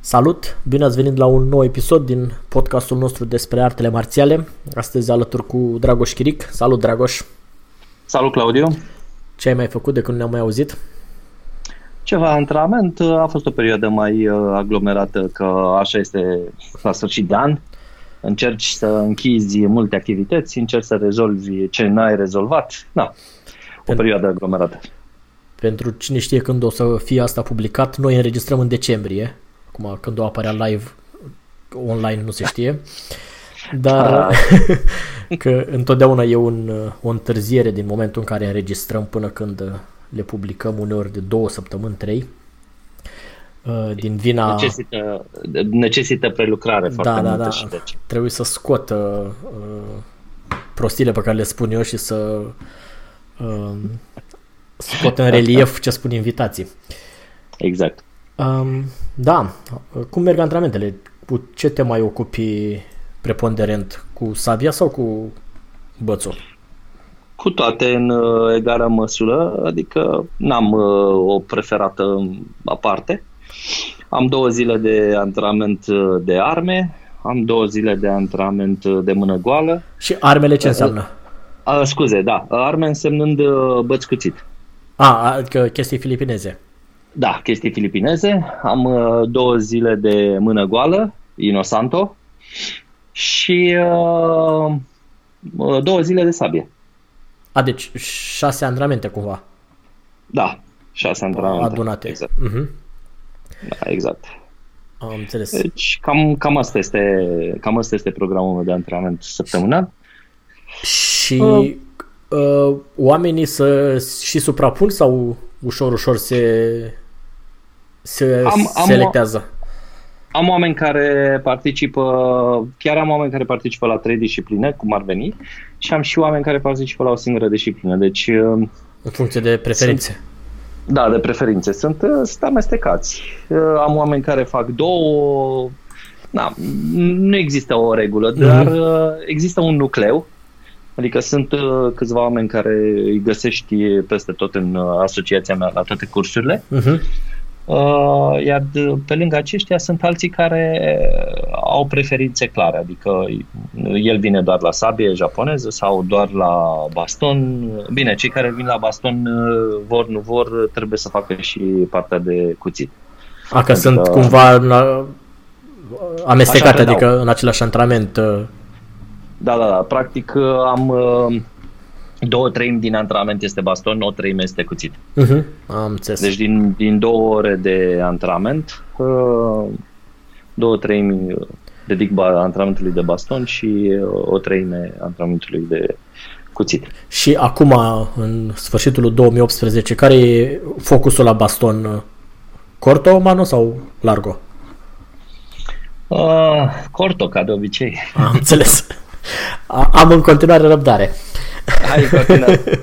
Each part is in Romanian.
Salut! Bine ați venit la un nou episod din podcastul nostru despre artele marțiale. Astăzi alături cu Dragoș Chiric. Salut, Dragoș! Salut, Claudiu! Ce ai mai făcut de când ne-am mai auzit? Ceva antrenament. A fost o perioadă mai aglomerată, că așa este la sfârșit de an. Încerci să închizi multe activități, încerci să rezolvi ce n-ai rezolvat. Da, o perioadă aglomerată. Pentru cine știe când o să fie asta publicat, noi înregistrăm în decembrie. Acum, când o apărea live, online nu se știe. Dar că întotdeauna e o întârziere din momentul în care înregistrăm până când le publicăm, uneori de 2 săptămâni, 3. Din vina... Necesită prelucrare foarte multă. Da. Și deci trebuie să scot prostile pe care le spun eu și să scot în relief ce spun invitații. Exact. Da, cum merg antrenamentele? Cu ce te mai ocupi preponderent? Cu sabia sau cu bățul? Cu toate în egală măsură, adică n-am o preferată aparte. Am 2 zile de antrenament de arme, am 2 zile de antrenament de mână goală. Și armele ce înseamnă? Scuze, da, arme însemnând băț cuțit. Adică chestii filipineze. Da, chestii filipineze. Am 2 zile de mână goală, Inosanto, și 2 zile de sabie. Deci 6 antrenamente cumva. Da, 6 antrenamente. Adunate. Exact. Uh-huh. Da, exact. Am înțeles. Deci cam asta este programul meu de antrenament săptămânal. Și oamenii și suprapun sau ușor se selectează? Am oameni care participă, chiar am oameni care participă la 3 discipline, cum ar veni, și am și oameni care participă la o singură disciplină. Deci în funcție de preferințe. Da, de preferințe. Sunt amestecați. Am oameni care fac 2. Da, nu există o regulă, dar există un nucleu. Adică sunt câțiva oameni care îi găsești peste tot în asociația mea, la toate cursurile. Iar pe lângă aceștia sunt alții care au preferințe clare. Adică el vine doar la sabie japoneză sau doar la baston. Bine, cei care vin la baston, vor, nu vor, trebuie să facă și partea de cuțit. Că sunt cumva amestecate, adică în același antrenament. Da. Practic am 2/3 din antrenament este baston, 1/3 este cuțit. Am înțeles. Deci din 2 ore de antrenament, 2/3 dedic antrenamentului de baston și 1/3 antrenamentului de cuțit. Și acum, în sfârșitul 2018, care e focusul la baston? Corto, mano sau largo? Corto, ca de obicei. Am înțeles. Am în continuare răbdare.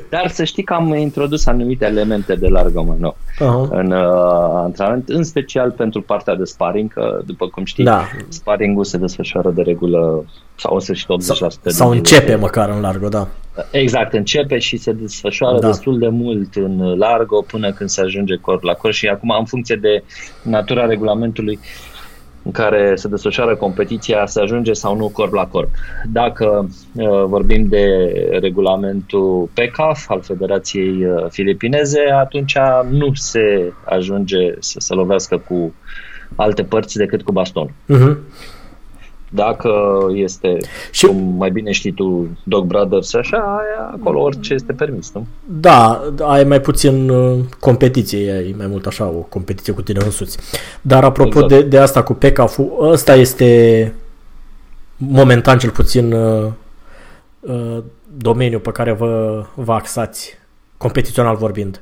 Dar să știi că am introdus anumite elemente de largă mână în antrenament, în special pentru partea de sparring, că după cum știi, sparringul se desfășoară de regulă sau 80%. Sau începe măcar în largo, da. Exact, începe și se desfășoară destul de mult în largo până când se ajunge corp la corp și acum, în funcție de natura regulamentului, în care se desfășoară competiția se ajunge sau nu corp la corp. Dacă vorbim de regulamentul PEKAF al Federației Filipineze, atunci nu se ajunge să se lovească cu alte părți decât cu baston. Uh-huh. Dacă este, cum mai bine știi tu, Dog Brothers așa, acolo orice este permis, nu? Da, ai mai puțin competiție, e mai mult așa o competiție cu tine însuți. Dar apropo exact. de asta cu PEKAF-ul, ăsta este momentan cel puțin domeniul pe care vă axați, competițional vorbind.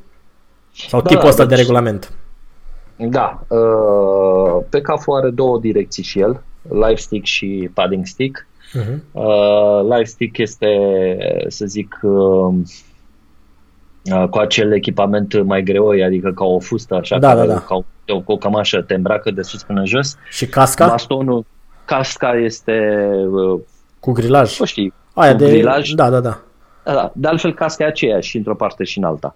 Sau da, tipul ăsta de regulament. Da, PEKAF-ul are două direcții și el. Live stick și padding stick. Uh-huh. Live stick este, să zic, cu acel echipament mai greoi, adică ca o fustă, așa, ca o cămașă, te îmbracă de sus până jos. Și casca? Bastonul, casca este... cu grilaj. Nu știi, aia cu de grilaj. Da. De altfel, casca e aceeași și într-o parte și în alta.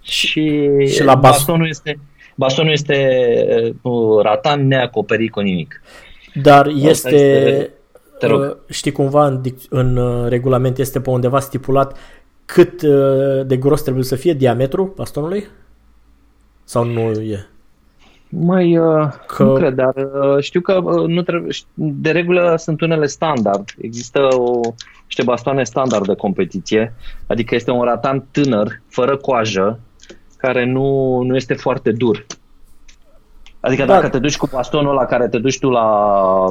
Și la bastonul este... Bastonul este ratan, neacoperit cu nimic. Dar este, știi cumva, în regulament este pe undeva stipulat cât de gros trebuie să fie diametru bastonului? Sau nu e? Măi, nu cred, dar știu că nu trebuie, de regulă sunt unele standard. Există niște bastoane standard de competiție, adică este un ratan tânăr, fără coajă, care nu este foarte dur. Adică dacă te duci cu bastonul ăla care te duci tu la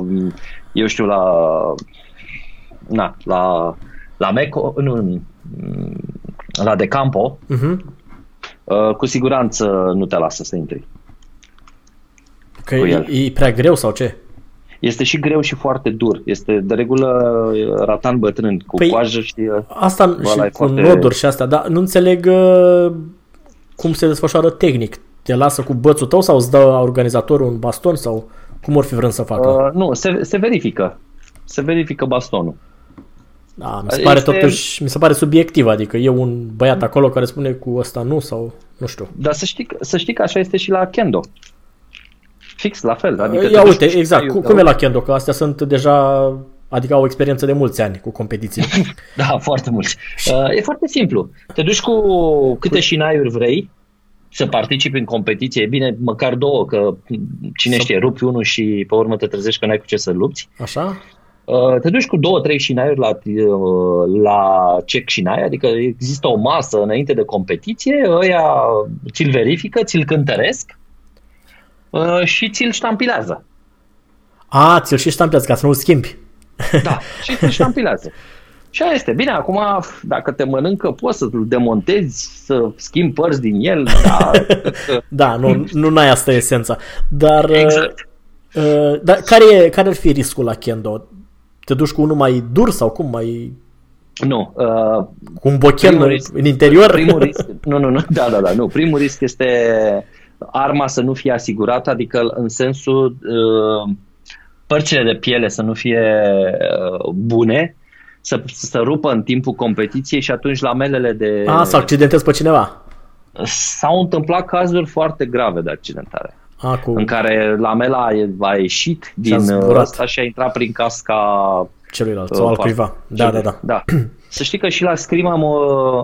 Meco, la De Campo, uh-huh. Cu siguranță nu te lasă să intri. Că e prea greu sau ce? Este și greu și foarte dur. Este de regulă ratan bătrân cu coajă și asta și cu foarte... noduri și asta, dar nu înțeleg cum se desfășoară tehnic? Te lasă cu bățul tău sau îți dă organizatorul un baston sau cum or fi vrând să facă? Nu, se verifică. Se verifică bastonul. Da, mi se pare subiectiv, adică e un băiat acolo care spune cu ăsta nu sau nu știu. Dar să știi că așa este și la Kendo. Fix la fel. Adică ia uite, exact, cum e la Kendo, că astea sunt deja... Adică au o experiență de mulți ani cu competiții. Da, foarte mulți. E foarte simplu. Te duci cu câte șinaiuri vrei să participi în competiție. E bine, măcar două, că cine știe, rupi unul și pe urmă te trezești că n-ai cu ce să lupți. Așa. Te duci cu 2-3 șinaiuri la check șinai, adică există o masă înainte de competiție, ăia ți-l verifică, ți-l cântăresc și ți-l ștampilează. A, ți-l și ștampilează ca să nu-l schimbi. Da, și te ștampilează. Și aia este. Bine, acum, dacă te mănâncă, poți să-l demontezi, să schimbi părți din el. Dar... da, nu ai asta esența. Dar, exact. Dar care ar fi riscul la Kendo? Te duci cu unul mai dur sau cum? Mai... Nu. Cu un bochen în interior? Primul risc, nu. Primul risc este arma să nu fie asigurată, adică în sensul... părțile de piele să nu fie bune, să rupă în timpul competiției și atunci lamelele de... A, să accidentezi pe cineva. S-au întâmplat cazuri foarte grave de accidentare, în care lamela a ieșit din ăsta și a intrat prin casca celuilalt sau al cuiva. Da. Să știi că și la Scrimă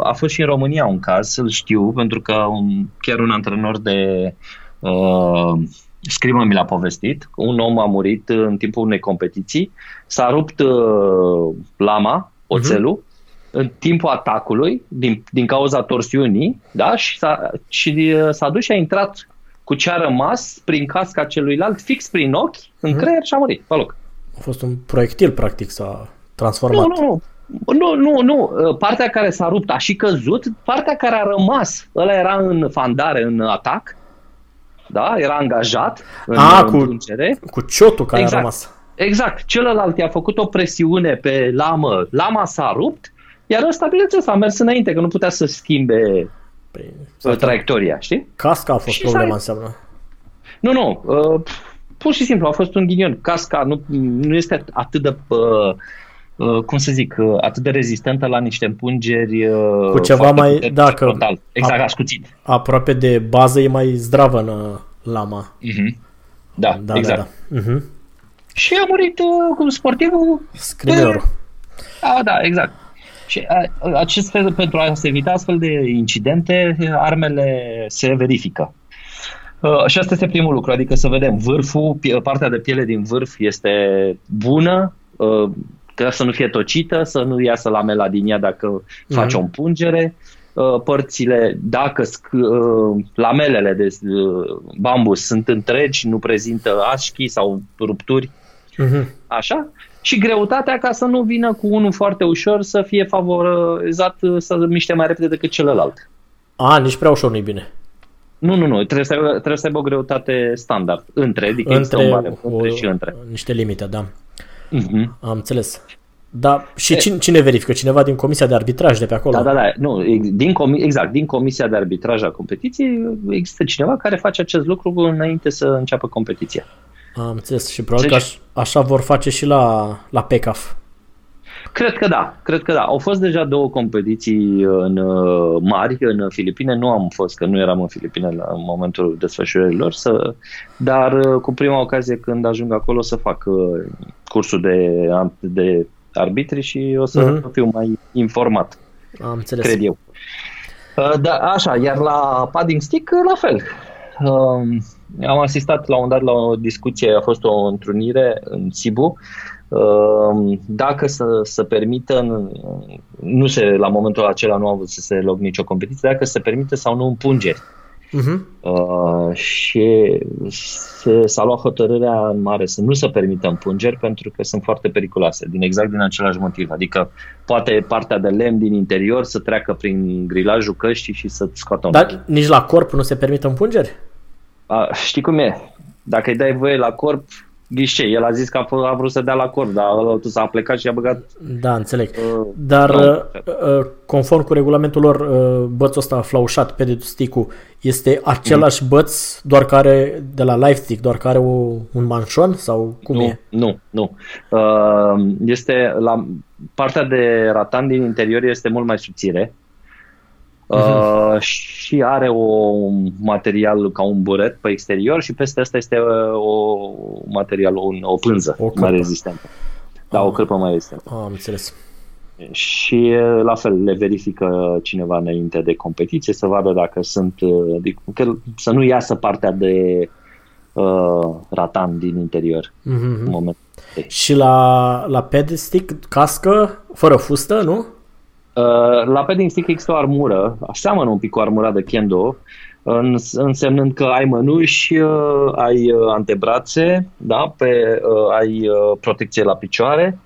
a fost și în România un caz, îl știu, pentru că chiar un antrenor de... Scrimă mi l-a povestit, un om a murit în timpul unei competiții, s-a rupt lama, oțelul, în timpul atacului, din cauza torsiunii, da? și s-a dus și a intrat cu ce a rămas prin casca celuilalt, fix prin ochi, în creier și a murit pe loc. A fost un proiectil, practic, s-a transformat. Nu. Partea care s-a rupt a și căzut, partea care a rămas, ăla era în fandare, în atac, da, era angajat în învângere. Cu ciotul care a rămas. Exact. Celălalt i-a făcut o presiune pe lamă. Lama s-a rupt, iar ăsta, bineînțeles, a mers înainte, că nu putea să schimbe traiectoria, știi? Casca a fost și problema, înseamnă. Nu. Pur și simplu a fost un ghinion. Casca nu este atât de... atât de rezistentă la niște împungeri cu ceva mai, dacă exact, ascuțit. Aproape de bază e mai zdravă în lama. Uh-huh. Da, exact. Da. Uh-huh. Și a murit cu sportivul Scrimă. Da, exact. Și acest fel, pentru a se evita astfel de incidente, armele se verifică. Și asta este primul lucru, adică să vedem vârful, partea de piele din vârf este bună, trebuie să nu fie tocită, să nu iasă lamela din ea dacă faci o împungere. Părțile, dacă lamelele de bambus sunt întregi, nu prezintă așchi sau rupturi, așa, și greutatea ca să nu vină cu unul foarte ușor să fie favorizat să miște mai repede decât celălalt. Nici prea ușor nu-i bine. Nu, trebuie să aibă o greutate standard, între niște limite, da. Am înțeles. Da, și cine verifică? Cineva din comisia de arbitraj de pe acolo? Da. Nu, din comisia de arbitraj a competiției există cineva care face acest lucru înainte să înceapă competiția. Am înțeles și probabil că așa vor face și la PEKAF. Cred că da. Au fost deja două competiții mari în Filipine, nu am fost, că nu eram în Filipine la momentul desfășurării lor, dar cu prima ocazie când ajung acolo să fac cursul de arbitri și o să fiu mai informat. Am înțeles. Cred eu. Da, așa, iar la padding stick la fel. Am asistat la un dat la o discuție, a fost o întrunire în Sibiu, dacă să permită, la momentul acela nu a avut să se loc nicio competiție, dacă se permite sau nu împungeri. Și s-a luat hotărârea în mare să nu se permită împungeri pentru că sunt foarte periculoase, din același motiv. Adică poate partea de lemn din interior să treacă prin grilajul căștii și să-ți scoată un... Dar nici la corp nu se permită împungeri? Știi cum e? Dacă îi dai voie la corp, ghișe, el a zis că a vrut să dea la corp, dar tu s-a plecat și a băgat... Da, înțeleg. Dar conform cu regulamentul lor, bățul ăsta flaușat, padded stick-ul, este același băț, doar că are, de la live stick, doar că are un manșon sau cum e? Nu. Este partea de ratan din interior este mult mai subțire. Și are un material ca un buret pe exterior și peste asta este o pânză mai rezistentă. Da, o cârpă mai rezistentă. Am înțeles. Și la fel le verifică cineva înainte de competiție să vadă dacă sunt, adică să nu iasă partea de ratan din interior. În momentul. Și la padded stick cască fără fustă, nu? La padding stick există o armură, seamănă un pic cu armura de Kendo, însemnând că ai mănuși, ai antebrațe, da, ai protecție la picioare,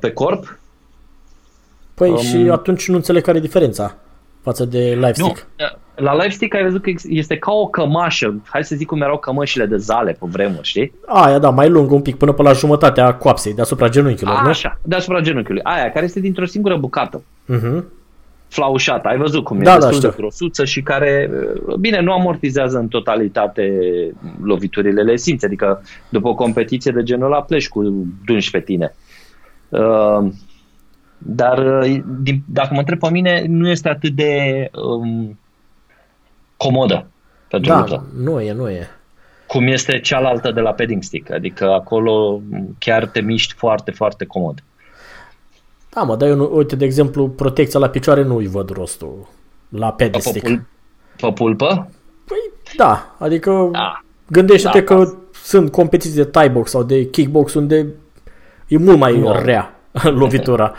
pe corp. Păi și atunci nu înțeleg care e diferența față de live stick. La live stick ai văzut că este ca o cămașă, hai să zic cum erau cămășile de zale pe vremuri, știi? Aia, da, mai lungă un pic, până pe la jumătatea coapsei, deasupra genunchiului, nu? Așa, deasupra genunchiului, aia care este dintr-o singură bucată, flaușată, ai văzut cum e destul de grosuță și care, bine, nu amortizează în totalitate loviturile, le simți, adică după o competiție de genul ăla pleci cu dunși pe tine. Dar dacă mă întreb pe mine, nu este atât de... comodă pentru luptă. Nu e. Cum este cealaltă de la padding stick, adică acolo chiar te miști foarte, foarte comod. Da, mă, dar eu nu, uite, de exemplu, protecția la picioare nu-i văd rostul la padding stick. Pe pulpă? Păi da, adică gândește-te că sunt competiții de Thai Box sau de Kickbox unde e mult mai rea lovitura.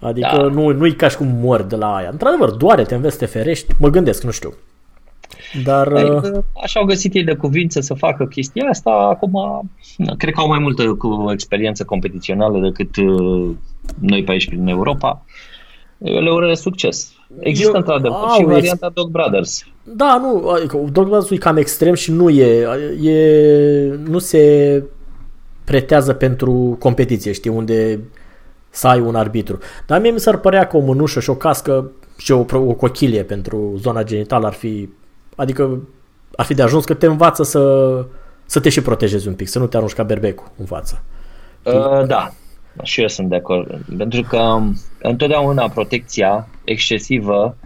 Adică nu-i ca și cum mori de la aia. Într-adevăr, doare, te înveți, te ferești, mă gândesc, nu știu. Dar așa au găsit ei de cuvință să facă chestia asta. Acum cred că au mai multă experiență competițională decât noi pe aici prin Europa. Eu le urez succes. Există într-adevăr și varianta Dog Brothers. Da, nu, adică Dog Brothers e cam extrem și nu nu se pretează pentru competiție, știi, unde să ai un arbitru. Dar mie mi s-ar părea că o mânușă și o cască și o cochilie pentru zona genitală ar fi de ajuns, că te învață să te și protejezi un pic, să nu te arunci ca berbecul în față. Da, și eu sunt de acord. Pentru că întotdeauna protecția excesivă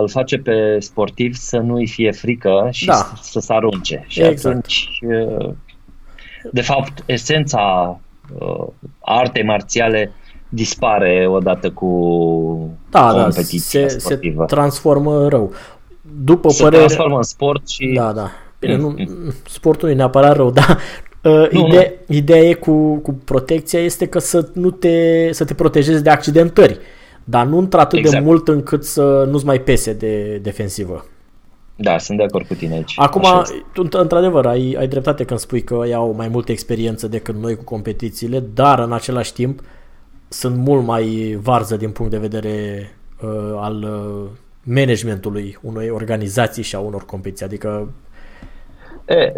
îl face pe sportiv să nu-i fie frică și să se arunce. Și atunci, de fapt, esența artei marțiale dispare odată cu competiția sportivă. Se transformă rău. Transformă în sport și... Bine, sportul nu e neapărat rău, dar ideea e cu protecția este că să te protejezi de accidentări, dar nu într-atât de mult încât să nu-ți mai pese de defensivă. Da, sunt de acord cu tine aici. Acum, într-adevăr, ai dreptate când spui că au mai multă experiență decât noi cu competițiile, dar în același timp sunt mult mai varză din punct de vedere al managementului unei organizații și a unor competiții, adică...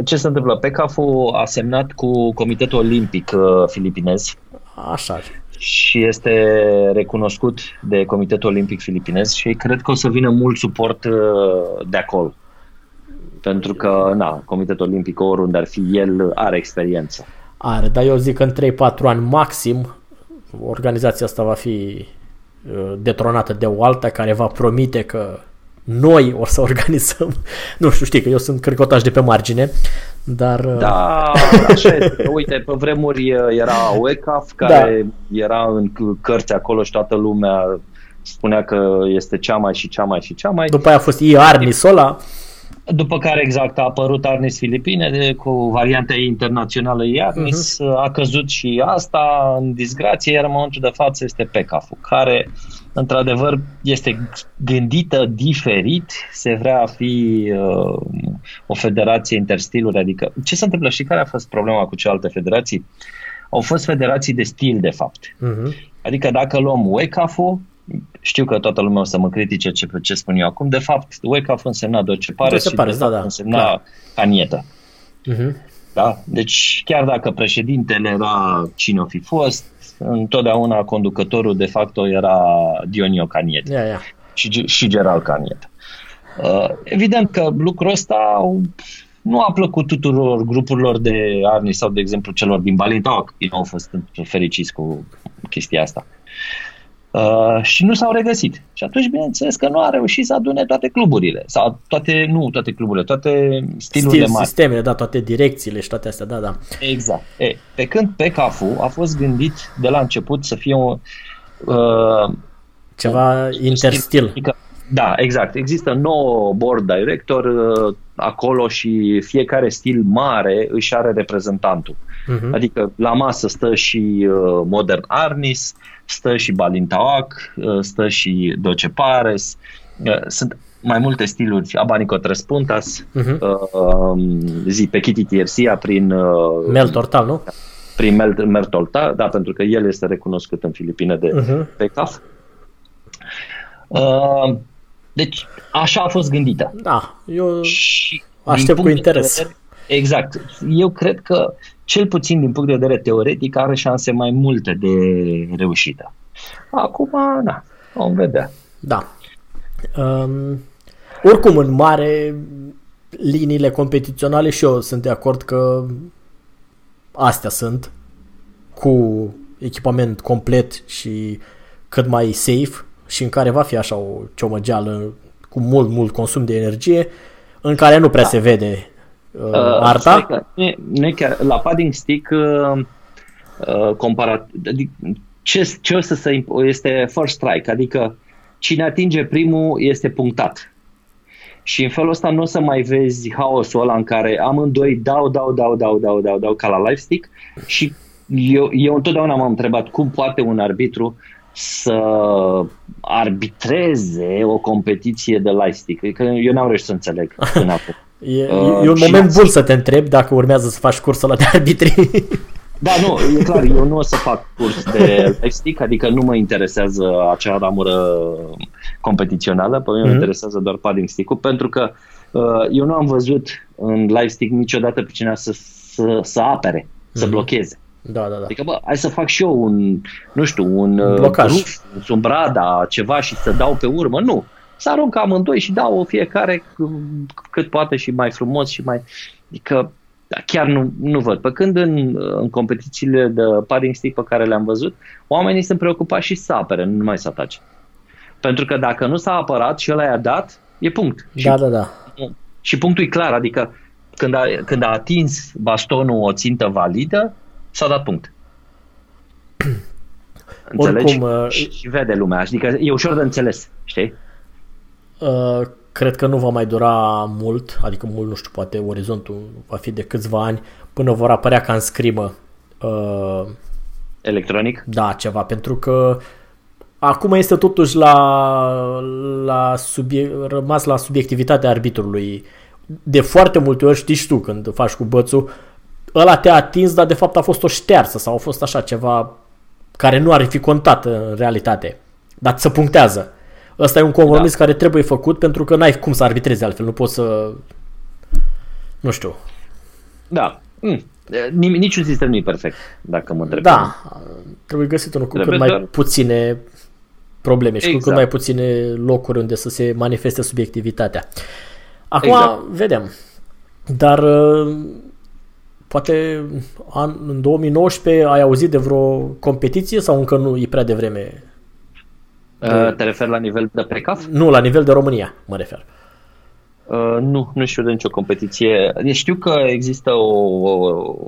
ce se întâmplă? PEKAF-ul a semnat cu Comitetul Olimpic Filipinez. Așa. Și este recunoscut de Comitetul Olimpic Filipinez și cred că o să vină mult suport de acolo. Pentru că, Comitetul Olimpic, oriunde ar fi el, are experiență. Are, dar eu zic că în 3-4 ani maxim organizația asta va fi detronată de o alta care va promite că noi o să organizăm. Nu știu, știi că eu sunt cărcotaș de pe margine, dar... Da, așa este. Uite, pe vremuri era WECAF care era în cărți acolo și toată lumea spunea că este cea mai. După aia a fost E-Arnis ăla. După care a apărut Arnis Filipine cu varianta internațională E-Arnis, a căzut și asta în disgrație, iar în momentul de față este PEKAF-ul, care într-adevăr este gândită diferit, se vrea a fi o federație interstiluri, adică ce se întâmplă și care a fost problema cu celelalte federații? Au fost federații de stil, de fapt. Adică dacă luăm WECAF-ul, știu că toată lumea o să mă critice ce spun eu acum. De fapt, Wake Up însemna Doce Pares și însemna Canete. Da? Deci chiar dacă președintele era cine o fi fost, întotdeauna conducătorul de facto era Dionio Canete și Gerald Canete. Evident că lucrul ăsta nu a plăcut tuturor grupurilor de Arnis sau, de exemplu, celor din Balintoc. Ei au fost fericiți cu chestia asta. Și nu s-au regăsit. Și atunci, bineînțeles, că nu a reușit să adune toate cluburile, sau toate stilurile mari. Sistemele, toate direcțiile și toate astea, Exact. Pe când PEKAF-ul a fost gândit de la început să fie ceva interstil. Adică, exact. Există 9 board director acolo și fiecare stil mare își are reprezentantul. Adică la masă stă și Modern Arnis, stă și Balintawak, stă și Doce Pares, sunt mai multe stiluri, Abanico Trespuntas, pe Kitty Tiersia prin Meltortal, nu? Prin Meltortal, pentru că el este recunoscut în Filipine de PEKAF. Deci așa a fost gândită. Eu și aștept cu interes. Exact. Eu cred că cel puțin din punct de vedere teoretic are șanse mai multe de reușită. Acum, vom vedea. Oricum, în mare, liniile competiționale și eu sunt de acord că astea sunt, cu echipament complet și cât mai safe și în care va fi așa o ciomăgeală cu mult consum de energie, în care nu prea se vede arta? Chiar, la padding stick comparat, adică, ce o să se este first strike, adică cine atinge primul este punctat. Și în felul ăsta nu o să mai vezi haosul ăla în care amândoi dau ca la live stick. Și eu întotdeauna m-am întrebat cum poate un arbitru să arbitreze o competiție de live stick. Adică eu n-am reușit să înțeleg până acum. E un moment bun să te întrebi dacă urmează să faci cursul ăla de arbitri. E clar, eu nu o să fac curs de stick, adică nu mă interesează acea ramură competițională, pe mine mă interesează doar padding stick-ul, pentru că eu nu am văzut în live stick niciodată pe cineva să apere, să blocheze. Adică, hai să fac și eu un blocaj, un sumbrada, ceva și să dau pe urmă, nu. Să aruncă amândoi și dau fiecare cât poate și mai frumos și mai... Adică chiar nu văd. Pe când în competițiile de padding stick pe care le-am văzut, oamenii sunt preocupați și să apere, nu numai să atace. Pentru că dacă nu s-a apărat și ăla i-a dat, e punct. Da, și, da, da. Și punctul e clar, adică când a atins bastonul o țintă validă, s-a dat punct. Înțelegi? Oricum, și vede lumea, adică e ușor de înțeles, știi? Cred că nu va mai dura mult, adică mult, nu știu, poate orizontul va fi de câțiva ani, până vor apărea ca în scrimă. Electronic? Da, ceva, pentru că acum este totuși rămas la subiectivitatea arbitrului. De foarte multe ori știi tu când faci cu bățul, ăla te-a atins, dar de fapt a fost o ștearsă sau a fost așa ceva care nu ar fi contat în realitate, dar se punctează. Ăsta e un compromis, da, care trebuie făcut, pentru că n-ai cum să arbitrezi altfel, nu poți să... Nu știu. Da. Niciun sistem nu e perfect, dacă mă întreb. Da. Trebuie găsit unul cu cât mai puține probleme și exact, cu cât mai puține locuri unde să se manifeste subiectivitatea. Acum exact, vedem. Dar poate în 2019 ai auzit de vreo competiție sau încă nu e prea devreme? Te referi la nivel de PEKAF? Nu, la nivel de România mă refer. Nu știu de nicio competiție. Știu că există o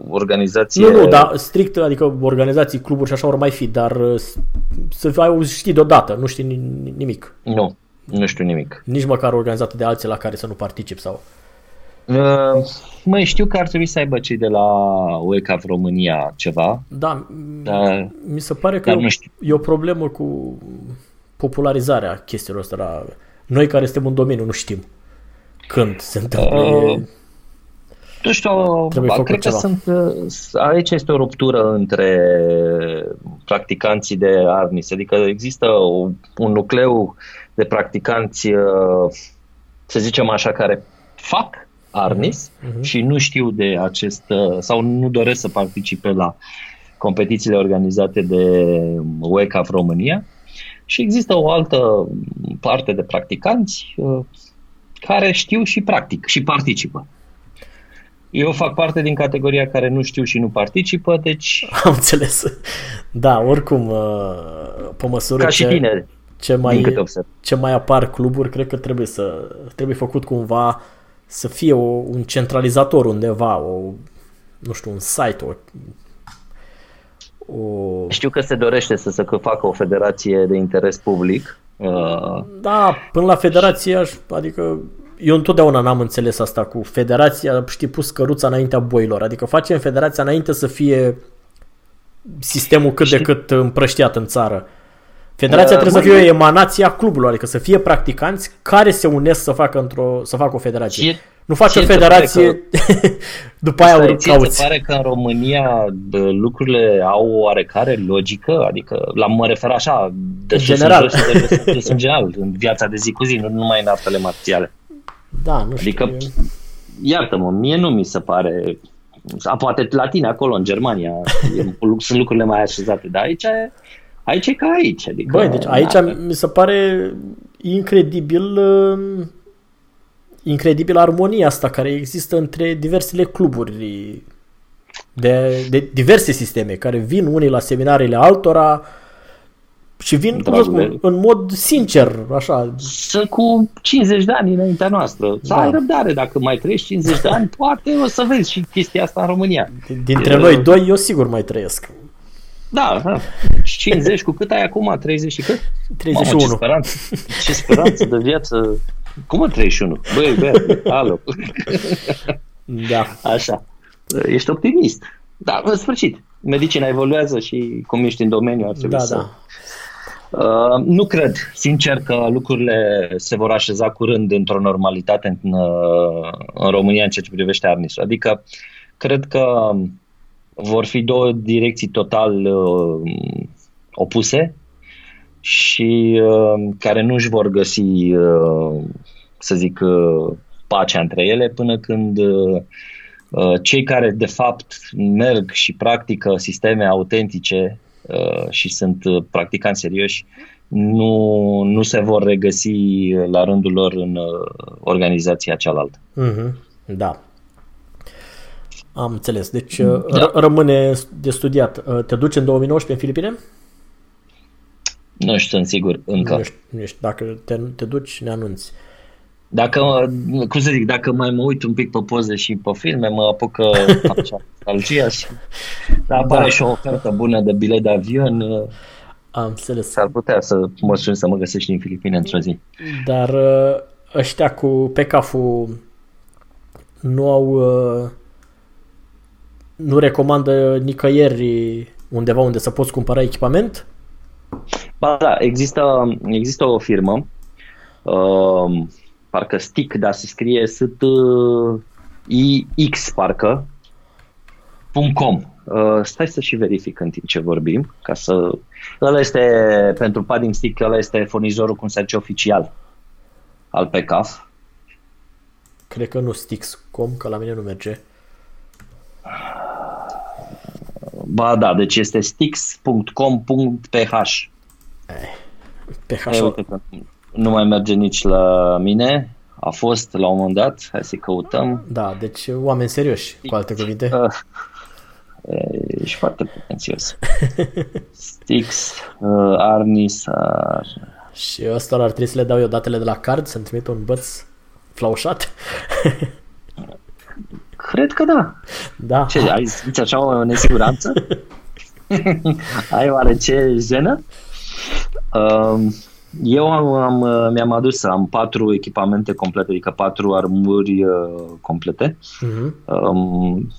organizație... Nu, dar strict, adică organizații, cluburi și așa ori mai fi, dar să ai, știi deodată, nu știi nimic. Nu știu nimic. Nici măcar organizată de alții la care să nu particip sau... Măi, știu că ar trebui să aibă cei de la Wake Up România ceva. Da, dar, mi se pare că e o problemă cu popularizarea chestiilor astea. Noi care suntem în domeniu nu știm când se întâmplă. Nu știu, cred că aici este o ruptură între practicanții de Arnis. Adică există un nucleu de practicanți, să zicem așa, care fac Arnis și nu știu de acest, sau nu doresc să participe la competițiile organizate de WECAF România, și există o altă parte de practicanți care știu și practic și participă. Eu fac parte din categoria care nu știu și nu participă, deci... Am înțeles. Da, oricum, pe măsură ce mai apar cluburi, cred că trebuie făcut cumva să fie un centralizator undeva, nu știu, un site. Știu că se dorește să facă o federație de interes public. Da, până la federație, adică eu întotdeauna n-am înțeles asta cu federația, știi, pus căruța înaintea boilor, adică facem federația înainte să fie sistemul cât de cât împrăștiat în țară. Federația trebuie să fie o emanație a clubului, adică să fie practicanți care se unesc să facă o federație. Nu faci o federație, după aia o cauți. Se pare că în România lucrurile au oarecare logică, adică mă refer așa, de general, în general, în viața de zi cu zi, nu numai în artele marțiale. Da, nu știu. Adică, iartă-mă, mie nu mi se pare, poate la tine acolo, în Germania, sunt lucrurile mai așezate, dar aici e... Aici e ca aici. Adică, băi, deci aici mi se pare incredibil armonia asta care există între diversele cluburi de diverse sisteme care vin unii la seminariile altora și vin în mod sincer, așa. Să cu 50 de ani înaintea noastră. Să ai răbdare, dacă mai trăiești 50 de ani, poate o să vezi și chestia asta în România. Dintre noi doi, eu sigur mai trăiesc. Da, 50 cu cât ai acum? 30 și cât? 31. Mamă, ce speranță de viață. Cum 31? Băi, alo. Da. Așa. Ești optimist. Da, în sfârșit. Medicina evoluează și cum ești în domeniu ar trebui să... Nu cred, sincer, că lucrurile se vor așeza curând într-o normalitate în România în ceea ce privește Arnisul. Adică, cred că vor fi două direcții total opuse și care nu își vor găsi, să zic, pacea între ele până când cei care de fapt merg și practică sisteme autentice și sunt practicanți serioși nu se vor regăsi la rândul lor în organizația cealaltă. Mm-hmm. Da. Am înțeles. Deci rămâne de studiat. Te duci în 2019 în Filipine? Nu sunt sigur încă. Nu știu, dacă te duci, ne anunți. Dacă, cum să zic, dacă mai mă uit un pic pe poze și pe filme, mă apucă nostalgia și apare și o ofertă bună de bilet de avion. Am înțeles. S-ar putea să mă suni să mă găsești în Filipine într-o zi. Dar ăștia cu PEKAF-ul nu au... Nu recomandă nicăieri undeva unde să poți cumpăra echipament? Ba da, există o firmă, parcă Stick, dar se scrie IX, parcă, .com. Stai să și verific în timp ce vorbim, ca să... Ăla este, pentru padding stick, ăla este furnizorul, cum se zice, oficial al PEKAF. Cred că nu Sticks.com, că la mine nu merge. Ba da, deci este sticks.com.ph. Nu mai merge nici la mine. A fost la un moment dat, hai să căutăm. Da, deci oameni serioși, cu alte cuvinte. Ești foarte pretențios. Sticks, Arnis. Și ăsta ar trebui să le dau eu datele de la card, să-mi trimit un băț flaușat. Cred că da. Da. Ce, ai zis așa o nesiguranță? Ai oare ce jenă? Eu mi-am adus, am 4 echipamente complete, adică 4 armuri complete. Uh-huh.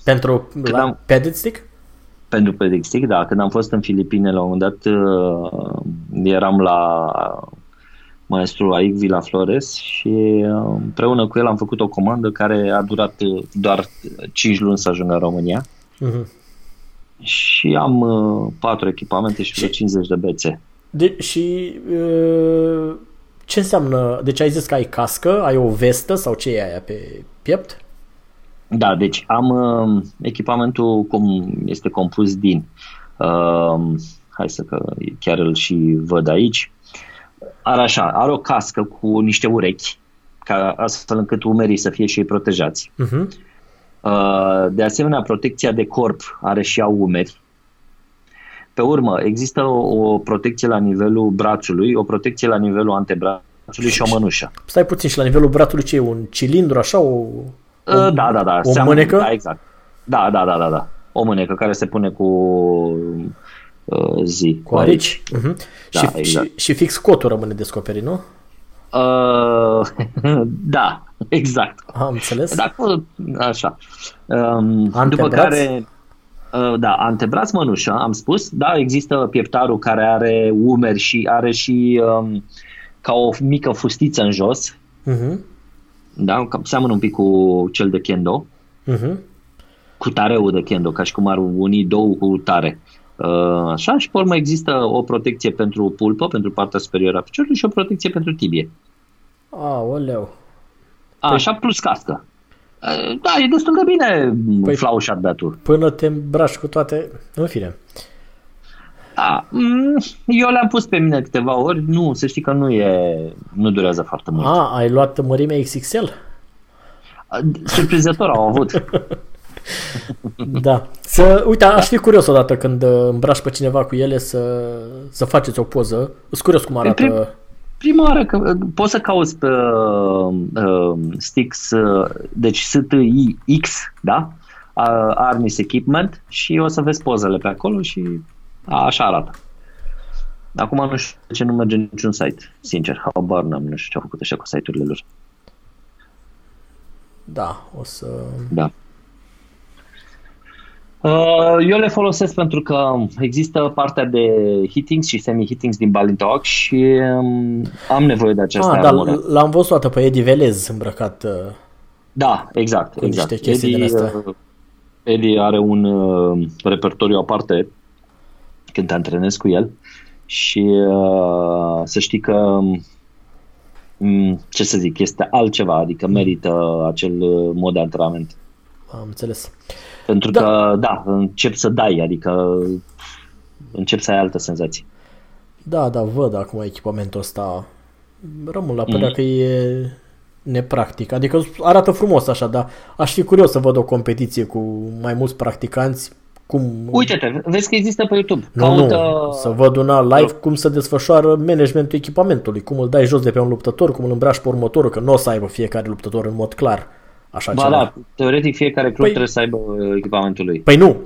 Pentru padded stick? Pentru padded stick, da. Când am fost în Filipine, la un moment dat eram la maestrul Aic Villa Flores și împreună cu el am făcut o comandă care a durat doar 5 luni să ajungă în România. Uh-huh. Și am 4 echipamente și vreo 50 de bețe. Și ce înseamnă? Deci ai zis că ai cască, ai o vestă sau ce e aia pe piept? Da, deci am echipamentul cum este compus din, hai să că chiar îl și văd aici, are o cască cu niște urechi, ca astfel încât umerii să fie și ei protejați. Uh-huh. De asemenea, protecția de corp are și ea umeri. Pe urmă, există o protecție la nivelul brațului, o protecție la nivelul antebrațului și o mănușă. Stai puțin, și la nivelul brațului ce e? Un cilindru, așa? Da. O mânecă? Da, exact. Da. O mânecă care se pune cu cu arici. Uh-huh. Da, și, exact. și fix cotul rămâne descoperit, nu? Da, exact. Am înțeles. Da, așa. După care... Da, antebraț, mănușă, am spus. Da, există pieptarul care are umeri și are și ca o mică fustiță în jos. Uh-huh. Da, seamănă un pic cu cel de Kendo. Uh-huh. Cu tareul de Kendo, ca și cum ar uni două cu tare. Așa, și pe urmă există o protecție pentru pulpă, pentru partea superioară a piciorului și o protecție pentru tibie. Aoleu. Așa, plus cască. Da, e destul de bine flaușat datul. Până te îmbraci cu toate, în fine. Eu le-am pus pe mine câteva ori, să știi că nu durează foarte mult. Ai luat mărimea XXL? Surprinzător au avut. Da. Uite, aș fi curios odată când îmbraci pe cineva cu ele să faceți o poză. Sunt curios cum arată... Prima oară că poți să cauți pe Stix, deci STIX, da? Arnis Equipment și o să vezi pozele pe acolo și așa arată. Acum nu știu de ce nu merge niciun site, sincer. Habar n-am, nu știu ce au făcut așa cu site-urile lor. Da, o să... Da. Eu le folosesc pentru că există partea de hittings și semi-hittings din Balintawak și am nevoie de această armură. Da, l-am văzut toată pe Eddie Velez îmbrăcat. Da, exact. Cu niște chestii din astea. Eddie are un repertoriu aparte când te antrenezi cu el și să știi că, ce să zic, este altceva, adică merită acel mod de antrenament. Am înțeles. Pentru că, da, încep să dai, adică încep să ai altă senzație. Da, văd acum echipamentul ăsta. Rămân la părea că e nepractic. Adică arată frumos așa, dar aș fi curios să văd o competiție cu mai mulți practicanți Cum... Uite-te, vezi că există pe YouTube. Caută... Să văd una live cum se desfășoară managementul echipamentului, cum îl dai jos de pe un luptător, cum îl îmbraci pe următorul, că nu o să aibă fiecare luptător în mod clar. Așa ba ceva. Da, teoretic fiecare club trebuie să aibă echipamentul lui. Păi nu,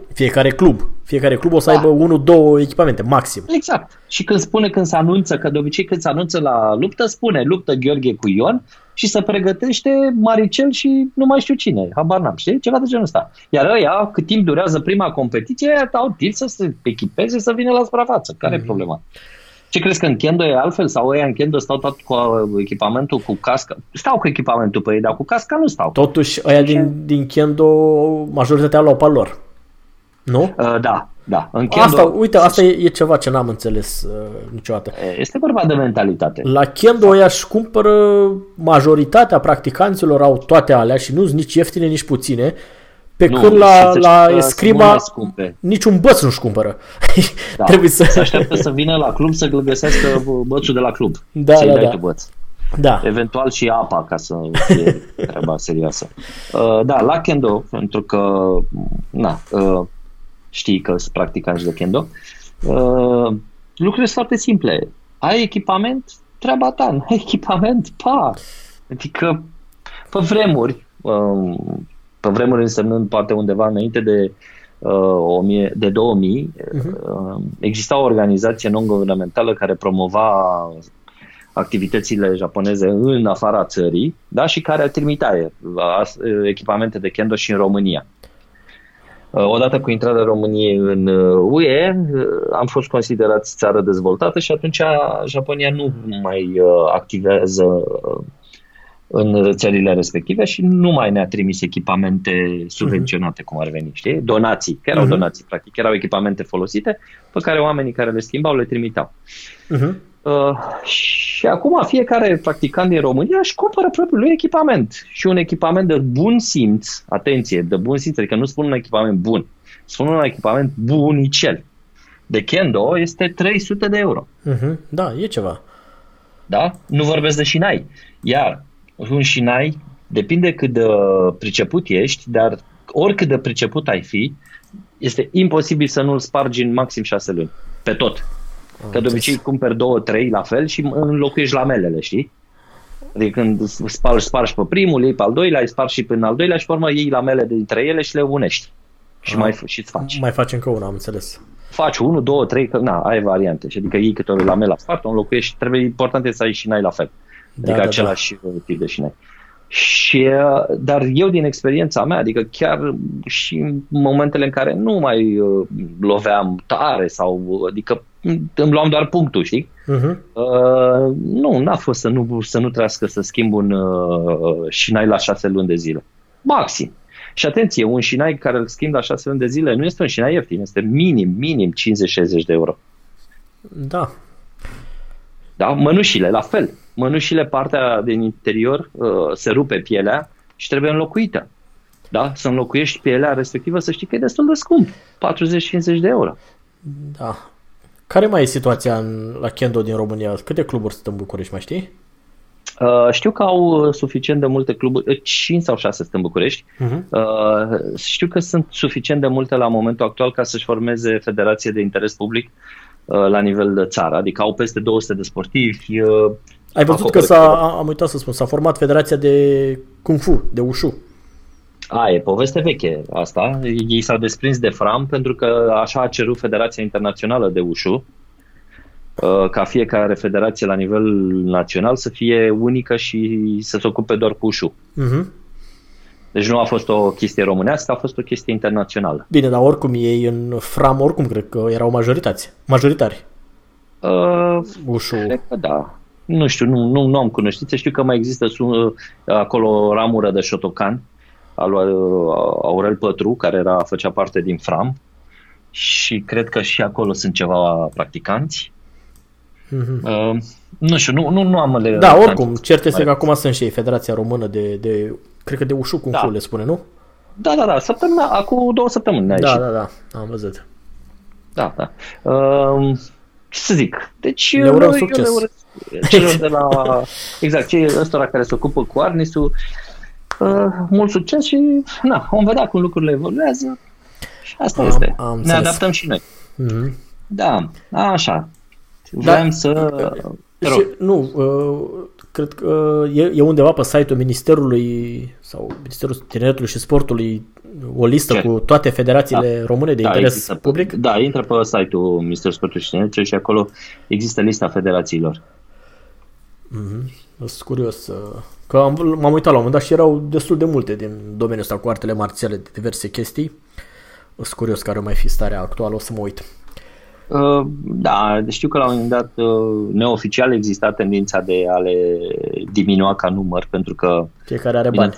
fiecare club o să aibă 1-2 echipamente, maxim. Exact. Și când se anunță, că de obicei când se anunță la luptă, spune luptă Gheorghe cu Ion și se pregătește Maricel și nu mai știu cine, habar n-am, știi? Ceva de genul ăsta. Iar ăia, cât timp durează prima competiție, ăia au timp să se echipeze, să vină la suprafață. Care e problema? Ce crezi că în Kendo e altfel? Sau ei în Kendo stau tot cu echipamentul, cu casca? Stau cu echipamentul pe ei, dar cu casca nu stau. Totuși, aia din Kendo, majoritatea l-au pe lor, nu? Da. În Kendo, asta e ceva ce n-am înțeles niciodată. Este vorba de mentalitate. La Kendo aia își cumpără, majoritatea practicanților au toate alea și nu-s nici ieftine, nici puține. Când la Scrimă niciun băț nu-și cumpără. Da, trebuie să... Se așteaptă să vină la club să găsească bățul de la club. Da, să-i dai tu băț. Da. Eventual și apa, ca să fie treaba serioasă. Da, la Kendo, pentru că știi că sunt practicanți de Kendo, lucrurile sunt foarte simple. Ai echipament? Treaba ta. Nu ai echipament? Pa! Adică, pe vremuri... Pe vremuri însemnând poate undeva înainte de, 2000, exista o organizație non-guvernamentală care promova activitățile japoneze în afara țării, da, și care trimitea echipamente de Kendo și în România. Odată cu intrarea României în UE, am fost considerați țară dezvoltată și atunci Japonia nu mai activează în rețelile respective și nu mai ne-a trimis echipamente subvenționate, cum ar veni, știi? Donații, că erau donații, practic, erau echipamente folosite pe care oamenii care le schimbau le trimiteau. Și acum fiecare practicant din România își cumpără propriul lui echipament și un echipament de bun simț, atenție, de bun simț, adică nu spun un echipament bun, spun un echipament bunicel. De Kendo este 300 de euro. Da, e ceva. Da? Nu vorbesc de șinai. Iar un șinai, depinde cât de priceput ești, dar oricât de priceput ai fi, este imposibil să nu-l spargi în maxim 6 luni. Pe tot. Că de obicei cumperi 2-3 la fel și înlocuiești lamelele, știi? Adică când spargi pe primul, iei pe al doilea, îi spargi și până al doilea și pe urmă iei lamele dintre ele și le unești. Și îți faci. Mai faci încă una, am înțeles. Faci 1, 2, 3, ai variante. Și adică iei câte o lamela spart, o înlocuiești. Trebuie, important e să ai șinai la fel. Adică același tip de șinai. Și, dar eu din experiența mea, adică chiar și în momentele în care nu mai loveam tare sau adică îmi luam doar punctul, știi? N-a fost să nu trească să schimb un șinai la 6 luni de zile. Maxim. Și atenție, un șinai care îl schimb la 6 luni de zile nu este un șinai ieftin, este minim 50-60 de euro. Da. Da, mănușile, la fel. Mănușile, partea din interior, se rupe pielea și trebuie înlocuită. Da? Să înlocuiești pielea respectivă, să știi că e destul de scump. 40-50 de euro. Da. Care mai e situația la Kendo din România? Câte cluburi sunt în București, mai știi? Știu că au suficient de multe cluburi, 5 sau 6 sunt în București. Știu că sunt suficient de multe la momentul actual ca să-și formeze federație de interes public la nivel de țară. Adică au peste 200 de sportivi. Ai văzut că am uitat să spun, s-a format Federația de Kung Fu, de Ushu. E poveste veche asta. Ei s-au desprins de FRAM pentru că așa a cerut Federația Internațională de Ushu ca fiecare federație la nivel național să fie unică și să se ocupe doar cu Ushu. Deci nu a fost o chestie românească, a fost o chestie internațională. Bine, dar oricum ei în FRAM, oricum cred că erau majoritari. Ushu. Cred că da. Nu știu, nu am cunoștință. Știu că mai există acolo ramură de Shotokan, al lui Aurel Pătru, care făcea parte din FRAM și cred că și acolo sunt ceva practicanți. Nu știu, nu am... Da, oricum, cert este că acum sunt și ei, Federația Română de cred că de Ushu, cum le spune, nu? Da, săptămâna, acum 2 săptămâni ne-a ieșit. Da, am văzut. Da. Ce să zic? Deci, ne urăm succes. Celor de la, exact, cei ăstora care se ocupă cu Arnisul, mult succes și vom vedea cum lucrurile evoluează. Și asta este. Ne adaptăm și noi. Mm-hmm. Da, așa. Vreau să... Și, nu, cred că e undeva pe site-ul Ministerului sau Ministerul Tineretului și Sportului o listă cu toate federațiile române de interes public. Da, intră pe site-ul Ministerului Sportului și Tineretului și acolo există lista federațiilor. Sunt curios. Că m-am uitat la un moment dat și erau destul de multe din domeniul ăsta cu artele marțiale de diverse chestii. Sunt curios care mai fi starea actuală, o să mă uit. Da, știu că la un moment dat neoficial exista tendința de a le diminua ca număr, pentru că fiecare are bani.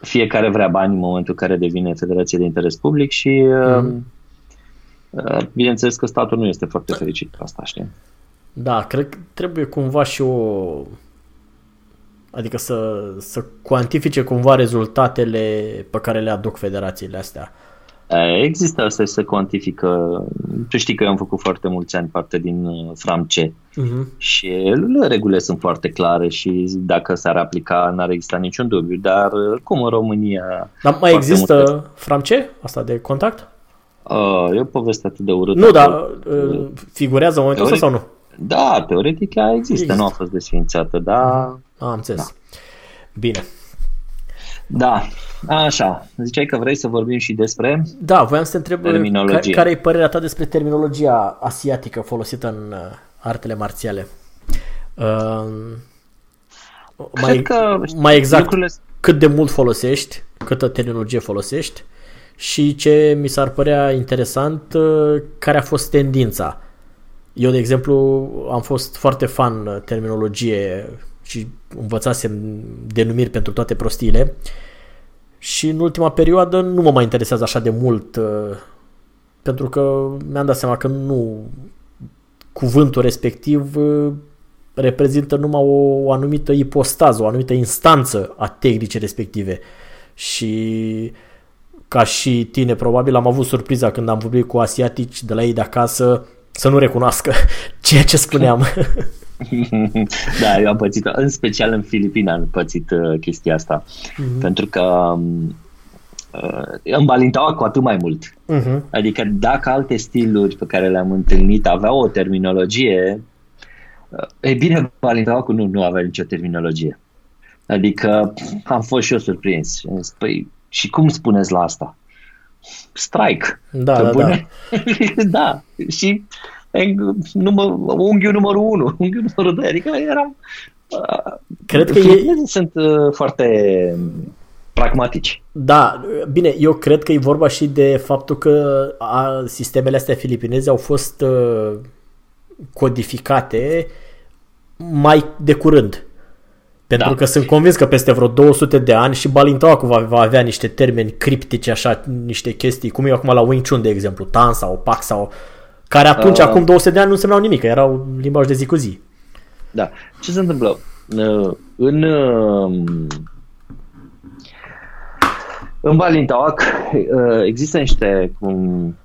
Fiecare vrea bani în momentul în care devine federație de interes public și bineînțeles că statul nu este foarte fericit cu asta, știi? Da, cred că trebuie cumva și adică să cuantifice cumva rezultatele pe care le aduc federațiile astea. Există asta, se cuantifică. Tu știi că eu am făcut foarte mulți ani parte din FRAM C și regulile sunt foarte clare și dacă s-ar aplica n-ar exista niciun dubiu, dar cum în România... Dar mai există FRAM C? Asta de contact? E o poveste atât de urâtă. Nu, dar figurează în momentul ăsta sau nu? Da, teoretic există, nu a fost desființată, dar... Am înțeles. Da. Bine. Da, așa, ziceai că vrei să vorbim și despre... Da, voiam să te întreb care e părerea ta despre terminologia asiatică folosită în artele marțiale. Mai exact lucrurile... cât de mult folosești, câtă terminologie folosești și ce mi s-ar părea interesant, care a fost tendința. Eu, de exemplu, am fost foarte fan terminologie și învățasem denumiri pentru toate prostiile și în ultima perioadă nu mă mai interesează așa de mult pentru că mi-am dat seama că nu cuvântul respectiv reprezintă numai o anumită ipostază, o anumită instanță a tehnicii respective și ca și tine probabil am avut surpriza când am vorbit cu asiatici de la ei de acasă să nu recunoască ceea ce spuneam. Da, eu am pățit, în special în Filipine am pățit chestia asta, pentru că în Balintawak cu atât mai mult. Adică dacă alte stiluri pe care le-am întâlnit aveau o terminologie, e bine, Balintawak nu avea nicio terminologie. Adică am fost și eu surprins. Păi, și cum spuneți la asta? Strike. Da. Da, și... Unghiul numărul 1, unghiul numărul 2, adică eram... Cred că ei sunt foarte pragmatici. Da, bine, eu cred că e vorba și de faptul că sistemele astea filipineze au fost codificate mai de curând. Pentru că sunt convins că peste vreo 200 de ani și Balintawak va avea niște termeni criptici, așa, niște chestii, cum e acum la Wing Chun, de exemplu, Tan sau Pak sau... Care atunci, acum 200 de ani, nu însemnau nimic, erau limbaj de zi cu zi. Da. Ce se întâmplă? În Balintawak există niște,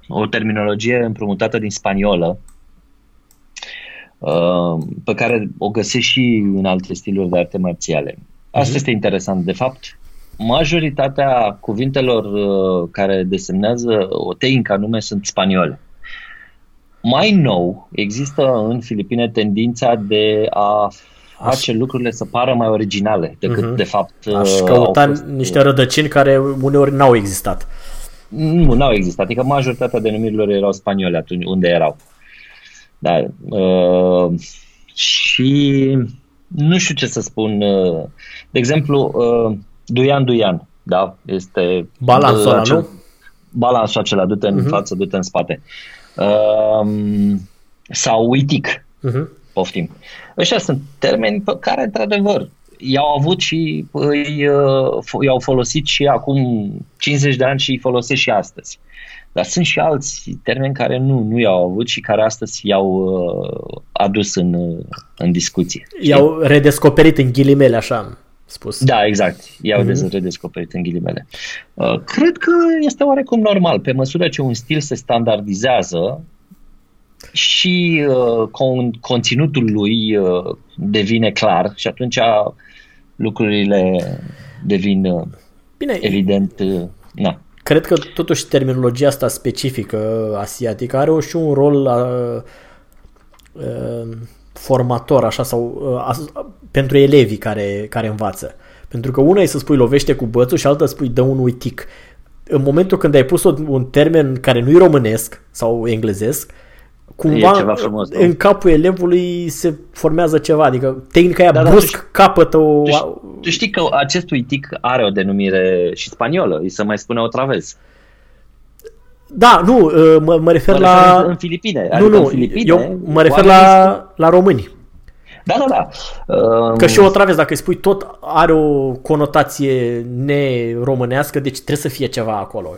o terminologie împrumutată din spaniolă, pe care o găsești și în alte stiluri de arte marțiale. Asta este interesant. De fapt, majoritatea cuvintelor care desemnează o tehnică anume sunt spaniole. Mai nou, există în Filipine tendința de a face lucrurile să pară mai originale decât de fapt aș căuta niște rădăcini care uneori n-au existat. Nu, n-au existat, adică majoritatea denumirilor erau spaniole atunci unde erau. Dar, și nu știu ce să spun, de exemplu, Duian, da? Este balansul ăla, nu? Balansul acela, du-te în față, du-te în spate. Sau uittic, poftim. Ăștia sunt termeni pe care, într-adevăr, i-au avut și i-au folosit și acum 50 de ani și îi folosesc și astăzi. Dar sunt și alți termeni care nu i-au avut și care astăzi i-au adus în discuție. I-au redescoperit în ghilimele, așa am spus. Da, exact. I-au redescoperit în ghilimele. Cred că este oarecum normal. Pe măsură ce un stil se standardizează și conținutul lui devine clar și atunci lucrurile devin evident. Cred că totuși terminologia asta specifică asiatică are și un rol formator așa sau pentru elevii care învață. Pentru că una e să spui lovește cu bățul și alta spui dă un uitic. În momentul când ai pus un termen care nu-i românesc sau englezesc, cumva frumos, în capul elevului se formează ceva, adică tehnica aia brusc capătă o... Tu știi că acest uitic are o denumire și spaniolă, îi se mai spune otra vez. Da, nu, mă refer la... În Filipine. Nu, eu mă refer la români. Da. Că și otra vez, dacă îi spui tot, are o conotație neromânească, deci trebuie să fie ceva acolo.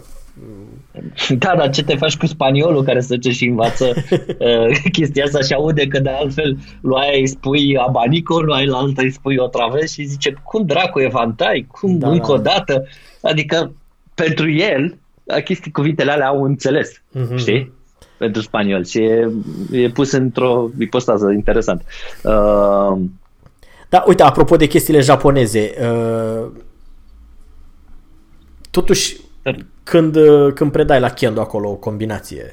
Da, dar ce te faci cu spaniolul care se duce și învață chestia asta și aude că de altfel lui aia îi spui abanico, lui aia la altă îi spui otra vez și zice cum dracu e vantai, cum da, încă o dată, adică pentru el chestii, cuvintele alea au înțeles, știi? Pentru spaniol și e pus într-o ipostază interesant. Da, uite, apropo de chestiile japoneze, totuși când predai la Kendo acolo o combinație,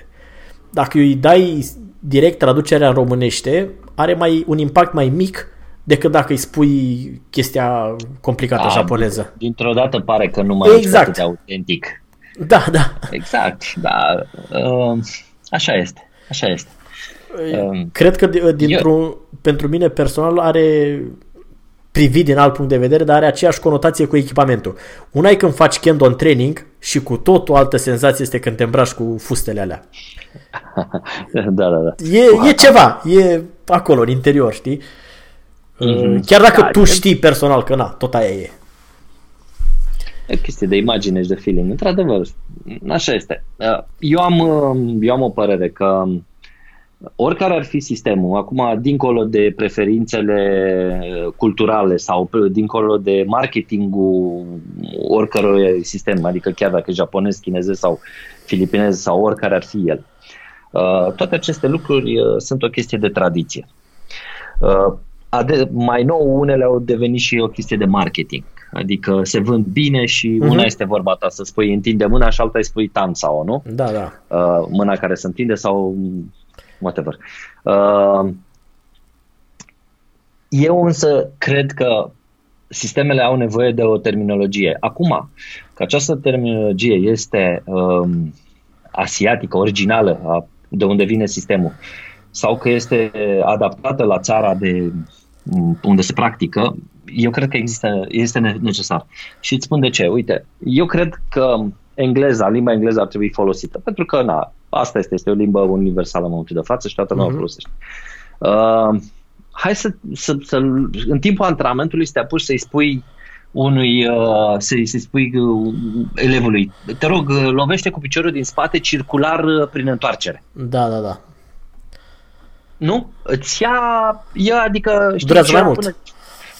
dacă îi dai direct traducerea în românește, are un impact mai mic decât dacă îi spui chestia complicată japoneză. Dintr-o dată pare că nu mai exact. Ești atât de autentic. Da. Exact, da. Așa este. Cred că pentru mine personal are privit din alt punct de vedere, dar are aceeași conotație cu echipamentul. Una e când faci Kendo în training și cu tot o altă senzație este când te îmbraci cu fustele alea. Da. E ceva, e acolo, în interior, știi? Chiar dacă tu știi personal că tot aia e. E chestie de imagine și de feeling. Într-adevăr, așa este. Eu am o părere că oricare ar fi sistemul, acum dincolo de preferințele culturale sau dincolo de marketingul oricărui sistem, adică chiar dacă e japonez, chinezesc sau filipinez sau oricare ar fi el, toate aceste lucruri sunt o chestie de tradiție. Mai nou, unele au devenit și o chestie de marketing. Adică se vând bine și una este vorba ta să spui întinde mâna și alta îi spui tam sau nu? Da. Mâna care se întinde sau whatever. Eu însă cred că sistemele au nevoie de o terminologie. Acum, că această terminologie este asiatică, originală, de unde vine sistemul, sau că este adaptată la țara de unde se practică, eu cred că este necesar. Și îți spun de ce. Uite, eu cred că limba engleză ar trebui folosită, pentru că asta este o limbă universală în momentul de față și toată lumea o folosește. Hai să în timpul antrenamentului să te apuci să-i spui să-i spui elevului, te rog, lovește cu piciorul din spate circular prin întoarcere. Da. Nu? Îți ia adică... Durează mai mult.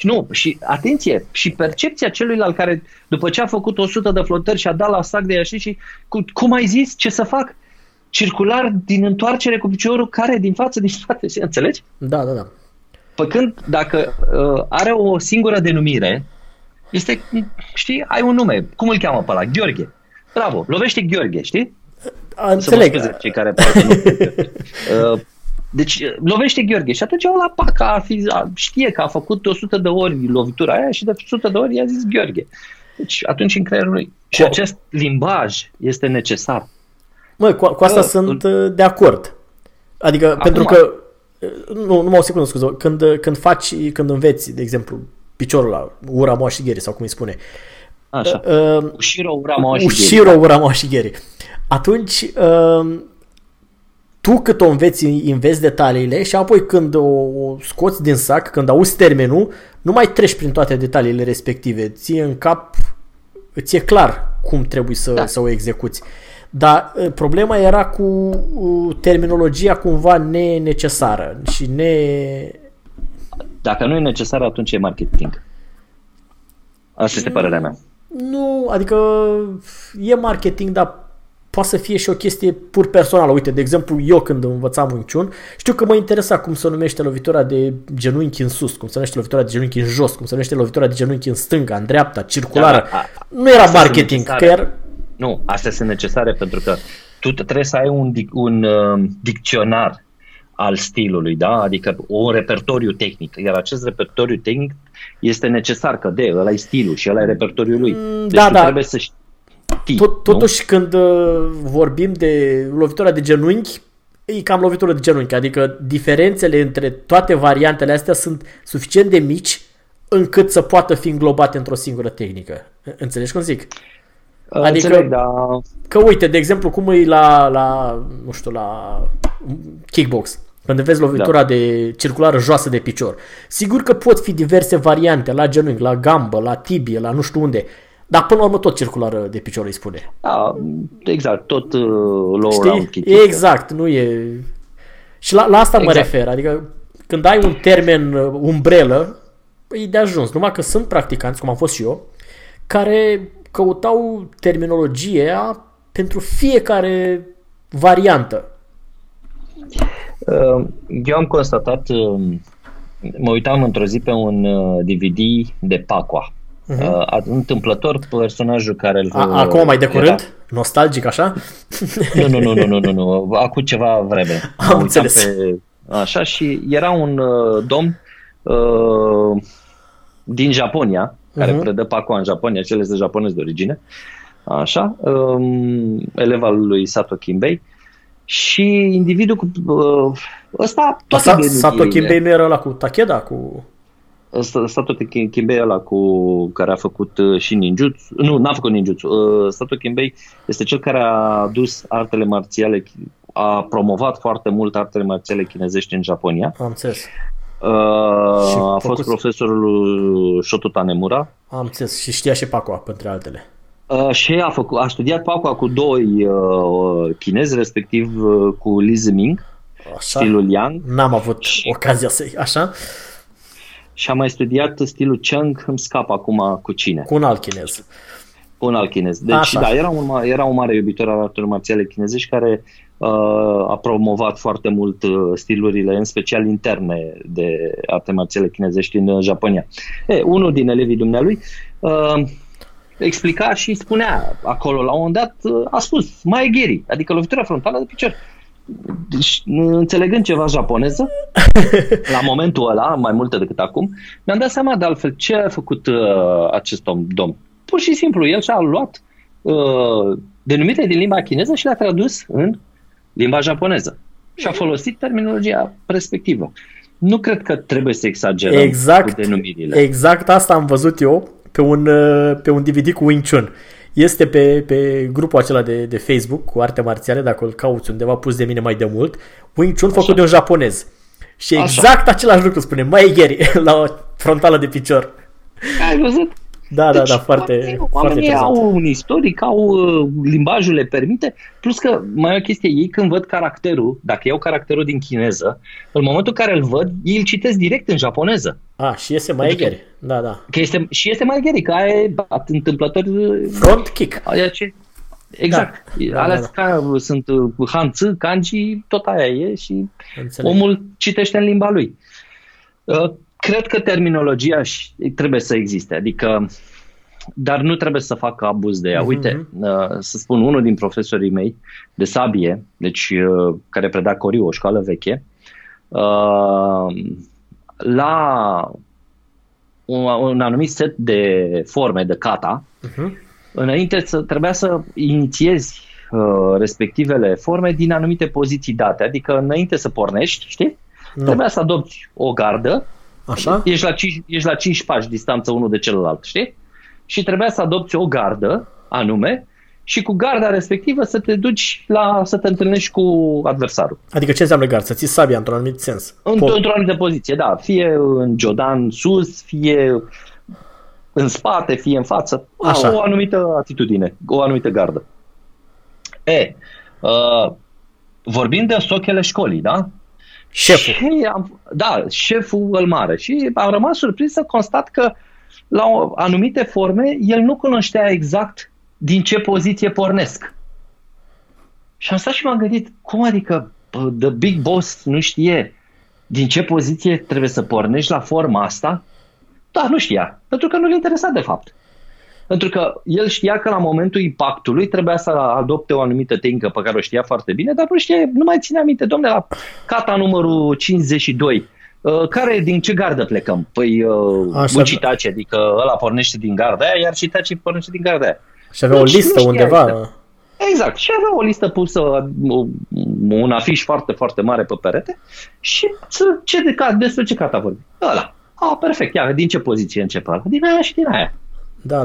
Nu, și atenție, și percepția celuilalt care după ce a făcut 100 de flotări și a dat la sac de ea și cum ai zis, ce să fac? Circular din întoarcere cu piciorul care din față, din spate, înțelegi? Da. Păcând, dacă are o singură denumire, este, știi, ai un nume, cum îl cheamă pe ăla? Gheorghe. Bravo, lovește Gheorghe, știi? Înțeleg. Să cei care poate nu. Deci lovește Gheorghe și atunci ăla știe că a făcut 100 de ori lovitura aia și de 100 de ori i-a zis Gheorghe. Deci atunci în creierul lui. Și acest limbaj este necesar. Măi, cu asta sunt de acord. Adică acum, pentru că... Nu, numai o secundă, scuze. Când înveți, de exemplu, piciorul la ura moașigeri sau cum îi spune. Așa. Ushiro ura moașigeri. Atunci... tu cât o înveți detaliile și apoi când o scoți din sac, când auzi termenul, nu mai treci prin toate detaliile respective. Ție în cap, ți-e clar cum trebuie să o execuți. Dar problema era cu terminologia cumva nenecesară și Dacă nu e necesară, atunci e marketing. Asta este părerea mea. Nu, adică e marketing, dar poate să fie și o chestie pur personală. Uite, de exemplu, eu când învățam Wing Chun, știu că mă interesa cum se numește lovitura de genunchi în sus, cum se numește lovitura de genunchi în jos, cum se numește lovitura de genunchi în stânga, în dreapta, circulară. Nu era marketing, că Nu, astea sunt necesare pentru că tu trebuie să ai un dicționar al stilului, da? Adică un repertoriu tehnic, iar acest repertoriu tehnic este necesar, că de ăla e stilul și ăla e repertoriul lui. Deci da, tu trebuie să știi. Totuși când vorbim de lovitura de genunchi, e cam lovitură de genunchi, adică diferențele între toate variantele astea sunt suficient de mici încât să poată fi înglobate într-o singură tehnică. Înțelegi cum zic? Adică, înțeleg, da. Că uite, de exemplu, cum e la kickbox, când vezi lovitura de circulară joasă de picior. Sigur că pot fi diverse variante la genunchi, la gambă, la tibie, la nu știu unde, dar până la urmă tot circulară de picior îi spune. Da, exact, tot low round kick. Exact, nu e... Și la asta exact mă refer, adică când ai un termen umbrelă, e de ajuns. Numai că sunt practicanți, cum am fost și eu, care căutau terminologia pentru fiecare variantă. Eu am constatat, mă uitam într-o zi pe un DVD de Pacua. Întâmplător personajul care acum mai de curând? Nostalgic așa? Nu. Acum ceva vreme. Am înțeles. Pe, așa, și era un domn din Japonia, care predă Pacua în Japonia, cel este japonez de origine. Așa, elev al lui Sato Kinbei. Și individul cu ăsta Sato Kinbei nu era ăla cu Takeda, cu Sato Kinbei ăla cu care a făcut și ninjutsu. Nu, n-a făcut ninjutsu. Sato Kinbei este cel care a dus artele marțiale, a promovat foarte mult artele marțiale chinezești în Japonia. Am înțeles. A fost profesorul Shoto Tanemura. Am înțeles, și știa și Pacua, printre altele. Și a studiat Pacua cu doi chinezi, respectiv cu Li Ziming, stilul Yang. N-am avut ocazia să... Așa? Și a mai studiat stilul Cheng, îmi scap acum cu cine. Cu un alt chinez. Deci așa. Da, era un mare iubitor al artelor marțiale chinezești care a promovat foarte mult stilurile, în special interne, de arte marțiale chinezești în Japonia. Unul din elevii dumnealui explica și spunea acolo, la un moment dat a spus maegiri, adică lovitura frontală de picior. Deci, înțelegând ceva japoneză, la momentul ăla, mai multe decât acum, mi-am dat seama de altfel ce a făcut acest domn. Pur și simplu, el și-a luat denumite din limba chineză și le-a tradus în limba japoneză. Și a folosit terminologia respectivă. Nu cred că trebuie să exagerăm exact, cu denumirile. Exact asta am văzut eu pe un DVD cu Wing Chun. Este pe grupul acela de Facebook cu arte marțiale, dacă îl cauți undeva pus de mine mai de mult, Wing Chun făcut de un japonez. Și exact același lucru spune, maegiri, la o frontală de picior. Ai văzut? Da, deci, da, foarte oamenii au un istoric, au limbajul le permite, plus că mai e o chestie, ei când văd caracterul, dacă iau caracterul din chineză, în momentul în care îl văd, ei îl citesc direct în japoneză. A, și este mai adică, gheri. Da, da. Că este, și este mai gheri, că ai întâmplător front kick. Aia ce? Exact. Da, alea da. Sunt hanzi, kanji, tot aia e și înțeleg. Omul citește în limba lui. Cred că terminologia trebuie să existe, adică, dar nu trebuie să facă abuz de ea. Uite, să spun, unul din profesorii mei de sabie, deci care preda Coriu, o școală veche, la un anumit set de forme de kata, înainte trebuia să inițiezi respectivele forme din anumite poziții date, adică înainte să pornești, știi? No. Trebuia să adopți o gardă. Așa? Ești la 5 pași distanță unul de celălalt, știi? Și trebuia să adopți o gardă anume și cu garda respectivă să te duci să te întâlnești cu adversarul. Adică ce înseamnă gard? Să ții sabia într-un anumit sens. Într-o anumită poziție, da. Fie în jodan sus, fie în spate, fie în față. Așa. O anumită atitudine, o anumită gardă. Vorbim de sochele școlii, da? Șeful. Șeful îl mare. Și am rămas surprins să constat că la anumite forme el nu cunoștea exact din ce poziție pornesc. Și am stat și m-am gândit, cum adică the big boss nu știe din ce poziție trebuie să pornești la forma asta? Da, nu știa, pentru că nu-l interesa de fapt. pentru că el știa că la momentul impactului trebuia să adopte o anumită tehnică pe care o știa foarte bine, dar nu știa, nu mai ține aminte, domnule, la kata numărul 52. Care, din ce gardă plecăm? Păi Ucitace, adică ăla pornește din garda aia, iar Ucitace pornește din garda aia. Și avea deci, o listă undeva. Asta. Exact, și avea o listă pusă, un afiș foarte, foarte mare pe perete și despre ce cata vorbi? Ăla. Ah, perfect, ia, din ce poziție începe ăla? Din aia și din aia. Da.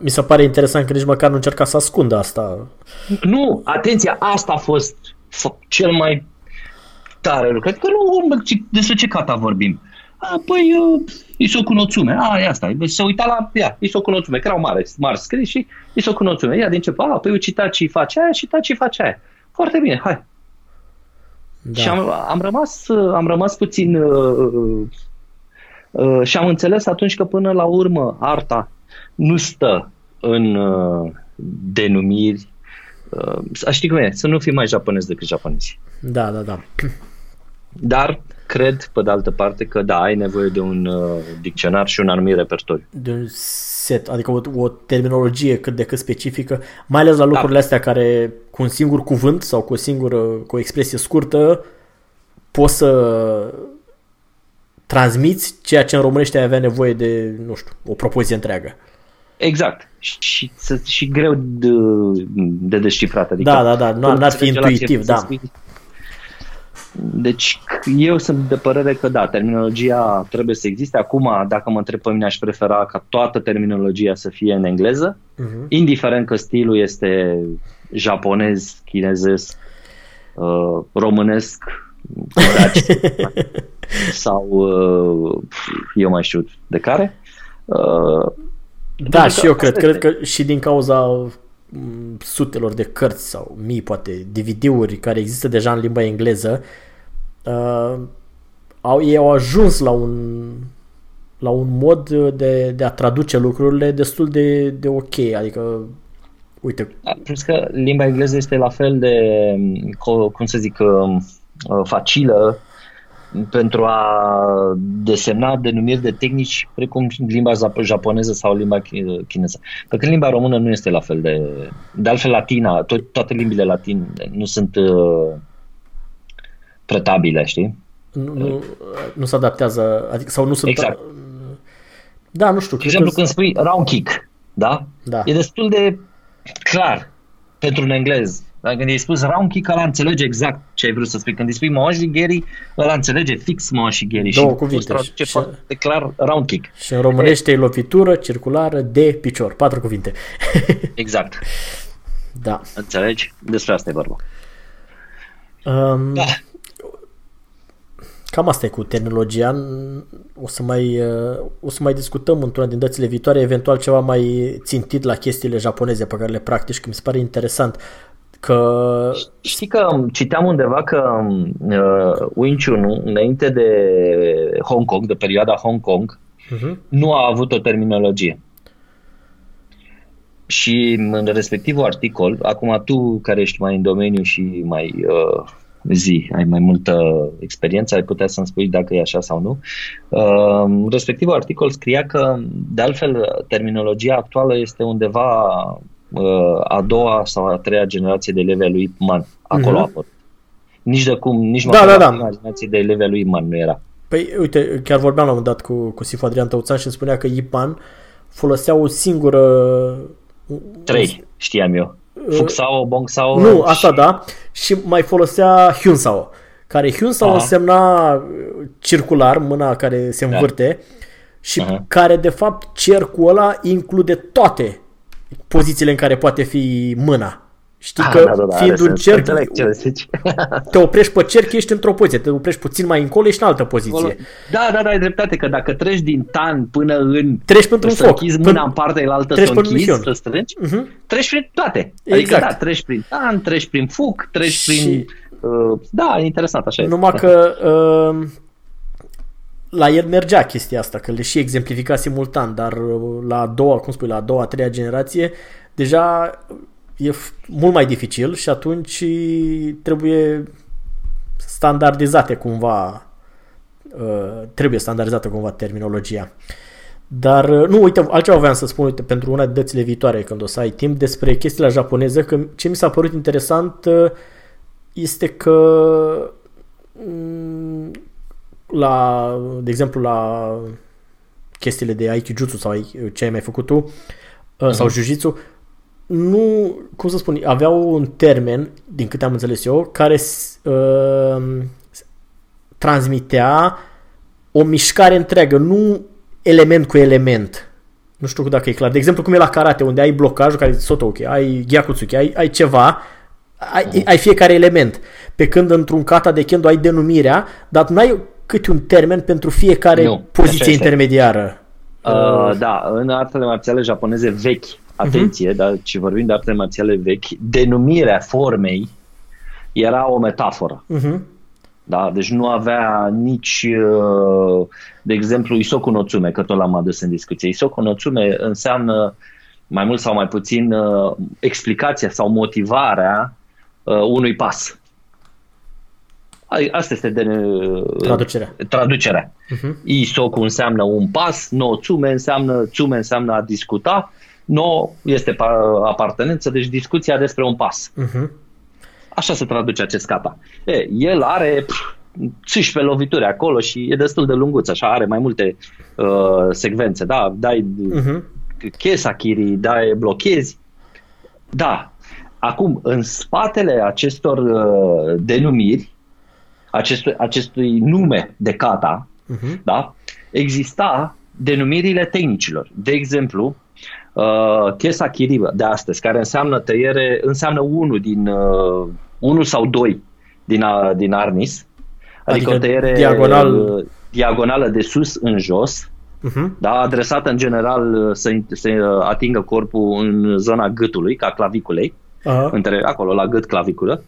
Mi se pare interesant că nici măcar nu încerca să ascundă asta. Nu, atenție, asta a fost cel mai tare lucru. Că nu, despre ce kata vorbim? A, păi, Isoku no Tsume. A, e asta. Se uita la ea, Isoku no Tsume, că erau mari scris și Isoku no Tsume. Ia, din ce? A, păi Ucitachi face aia și Tachi face aia. Foarte bine, hai. Da. Și am rămas puțin... și am înțeles atunci că până la urmă arta nu stă în denumiri. Știi cum e? Să nu fii mai japonez decât japonezi. Da. Dar cred, pe de altă parte, că da, ai nevoie de un dicționar și un anumit repertoriu. De un set, adică o terminologie cât de cât specifică, mai ales la lucrurile astea care cu un singur cuvânt sau cu o expresie scurtă poți să... transmiți ceea ce în românește avea nevoie de, nu știu, o propoziție întreagă. Exact. Și greu de descifrat. Adică da, n-ar fi intuitiv, da. Deci eu sunt de părere că da, terminologia trebuie să existe. Acum, dacă mă întreb pe mine, aș prefera ca toată terminologia să fie în engleză, indiferent că stilul este japonez, chinezesc, românesc, sau eu mai știu de care. Da, și eu cred că și din cauza sutelor de cărți sau mii poate DVD-uri care există deja în limba engleză, ei au ajuns la un mod de a traduce lucrurile destul de ok, adică uite. Plus că limba engleză este la fel de, cum să zic, facilă pentru a desemna denumiri de tehnici precum limba japoneză sau limba chineză. Pentru că limba română nu este la fel de altfel latina, toate limbile latine nu sunt pretabile, știi? Nu se adaptează, adică sau nu sunt exact. Da, nu știu. De exemplu, când spui round kick, da? E destul de clar pentru un englez. Dar când i-ai spus round kick, ăla înțelege exact ce ai vrut să spui. Când îi spui moashigeri, ăla înțelege fix moashigeri. Două și cuvinte. Și foarte clar round kick. Și în românește e lovitură circulară de picior. 4 cuvinte. Exact. Da. Înțelegi? Despre asta e vorba. Da. Cam asta e cu terminologia. O să mai discutăm într-una din dățile viitoare, eventual ceva mai țintit la chestiile japoneze pe care le practici, că mi se pare interesant. Că... Știi că citeam undeva că Wing Chun, înainte de Hong Kong, de perioada Hong Kong, nu a avut o terminologie. Și în respectivul articol, acum tu care ești mai în domeniu și mai ai mai multă experiență, ai putea să-mi spui dacă e așa sau nu, respectivul articol scria că, de altfel, terminologia actuală este undeva... a doua sau a treia generație de elevi lui Ip Man. Acolo a fost. Nici de cum, nici măcar prima generație de elevi lui Ip Man nu era. Păi, uite, chiar vorbeam la un dat cu Sifu Adrian Tăuțan și îmi spunea că Ip Man folosea o singură... Trei, știam eu. Fuxao, Bongsao... Nu, asta și... da. Și mai folosea Hyunsao, care Hyunsao însemna circular, mâna care se învârte, și care, de fapt, cercul ăla include toate pozițiile în care poate fi mâna. Știi că fiind un cerc, te oprești pe cerc, ești într-o poziție, te oprești puțin mai încolo, ești în altă poziție. Da, ai dreptate, că dacă treci din tan până în... Treci până un foc. Închizi mâna în partea elaltă, să închizi, să strângi, treci prin toate. Adică da, treci prin tan, treci prin foc, treci prin... Da, e interesant, așa este. Numai că... la el mergea chestia asta, că le și exemplifica simultan, dar la a treia generație, deja e mult mai dificil și atunci trebuie standardizată cumva terminologia. Dar, nu, uite, altceva voiam să spun, uite, pentru una de dățile viitoare, când o să ai timp, despre chestiile japoneze, că ce mi s-a părut interesant este că, la, de exemplu, la chestiile de aikijutsu sau ce ai mai făcut tu, sau jiu-jitsu, nu, cum să spun, aveau un termen, din câte am înțeles eu, care transmitea o mișcare întreagă, nu element cu element. Nu știu dacă e clar. De exemplu, cum e la karate, unde ai blocajul, care zice sotouki, ai gyakutsuki, ai ceva, ai fiecare element. Pe când într-un kata de kendo ai denumirea, dar nu ai câte un termen pentru fiecare poziție intermediară. Da, în artele marțiale japoneze vechi, atenție, dar ci vorbim de artele marțiale vechi, denumirea formei era o metaforă. Da, deci nu avea nici, de exemplu, Isoku no Tsume, că tot l-am adus în discuție. Isoku no Tsume înseamnă mai mult sau mai puțin explicația sau motivarea unui pas. Asta este traducerea. Isoku înseamnă un pas, no Tsume înseamnă, Tsume înseamnă a discuta, no este apartenență, deci discuția despre un pas. Așa se traduce acest kata. El are 15 lovituri acolo și e destul de lunguț, așa, are mai multe secvențe, da, dai kesakiri, dai blochezi. Da. Acum, în spatele acestor denumiri, acestui nume de kata, da, exista denumirile tehnicilor. De exemplu, kesakiri de astăzi, care înseamnă tăiere, înseamnă unul sau doi din arnis, adică o tăiere diagonală de sus în jos, da, adresată în general să atingă corpul în zona gâtului, ca claviculei, acolo la gât claviculă.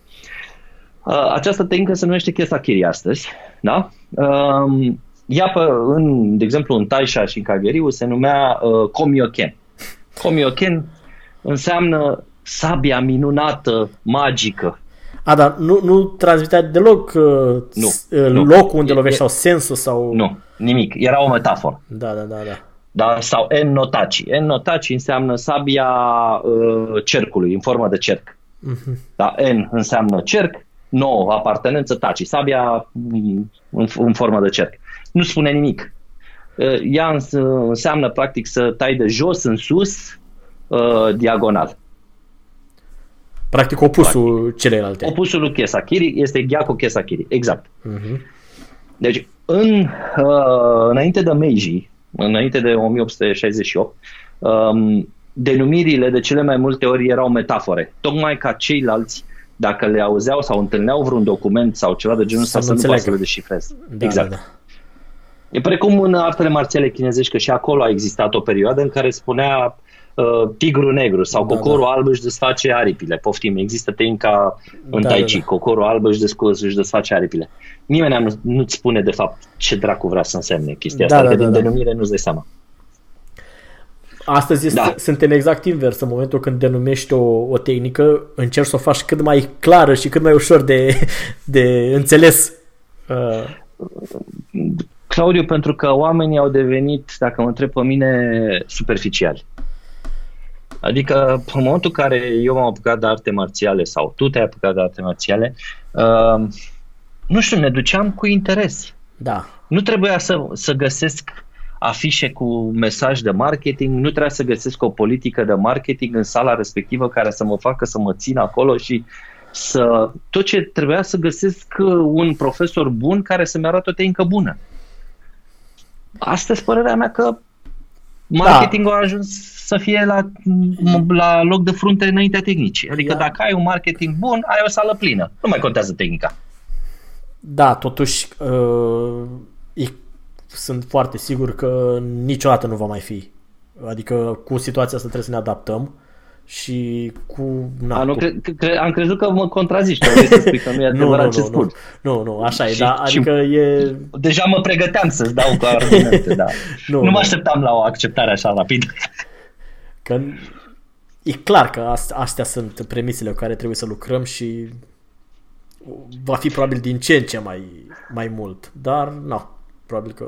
Această tehnică se numește kesakiri astăzi, da? Ea, de exemplu, în Taisha și în Kageriu se numea Komyoken. Komyoken înseamnă sabia minunată, magică. Dar nu transmitea deloc locul unde lovești sau sensul sau... Nu, nimic. Era o metaforă. Da, sau ennotachi. Ennotachi înseamnă sabia cercului, în formă de cerc. Da, en înseamnă cerc, no, apartenență, tachi. Sabia în formă de cerc. Nu spune nimic. Ea înseamnă practic să tai de jos în sus, diagonal. Practic opusul celelalte. Opusul lui kesakiri este gyaku kesakiri, exact. Deci înainte de Meiji, înainte de 1868, denumirile de cele mai multe ori erau metafore, tocmai ca ceilalți, dacă le auzeau sau întâlneau vreun document sau ceva de genul ăsta, să nu poată să le deșifreze. Exact. E precum în artele marțiale chinezești, că și acolo a existat o perioadă în care spunea tigru negru sau cocorul alb își desface aripile. Poftim, există tehnica în Tai Chi, cocorul alb își desface aripile. Nimeni nu-ți spune de fapt ce dracu vrea să însemne chestia asta, că din denumire nu-ți dai seama. Astăzi suntem exact invers. În momentul când denumești o tehnică, încerci să o faci cât mai clară și cât mai ușor de înțeles. Claudiu, pentru că oamenii au devenit, dacă mă întreb pe mine, superficiali. Adică, în momentul în care eu m-am apucat de arte marțiale sau tu te-ai apucat de arte marțiale, nu știu, ne duceam cu interes. Nu trebuia să găsesc afișe cu mesaj de marketing, nu trebuia să găsesc o politică de marketing în sala respectivă care să mă facă să mă țin acolo și să... Tot ce trebuia să găsesc un profesor bun care să-mi arată o tehnică bună. Asta e părerea mea, că marketingul a ajuns să fie la loc de frunte înaintea tehnicii. Adică dacă ai un marketing bun, ai o sală plină. Nu mai contează tehnica. Da, totuși sunt foarte sigur că niciodată nu va mai fi. Adică cu situația asta trebuie să ne adaptăm și cu... am crezut că mă contraziști, să spui că nu e adevărat ce spun. Nu, așa e, dar adică e... Deja mă pregăteam să-ți dau cu argumente, da. Nu mă așteptam la o acceptare așa rapidă. Că e clar că astea sunt premisele cu care trebuie să lucrăm și va fi probabil din ce în ce mai mult, dar probabil că...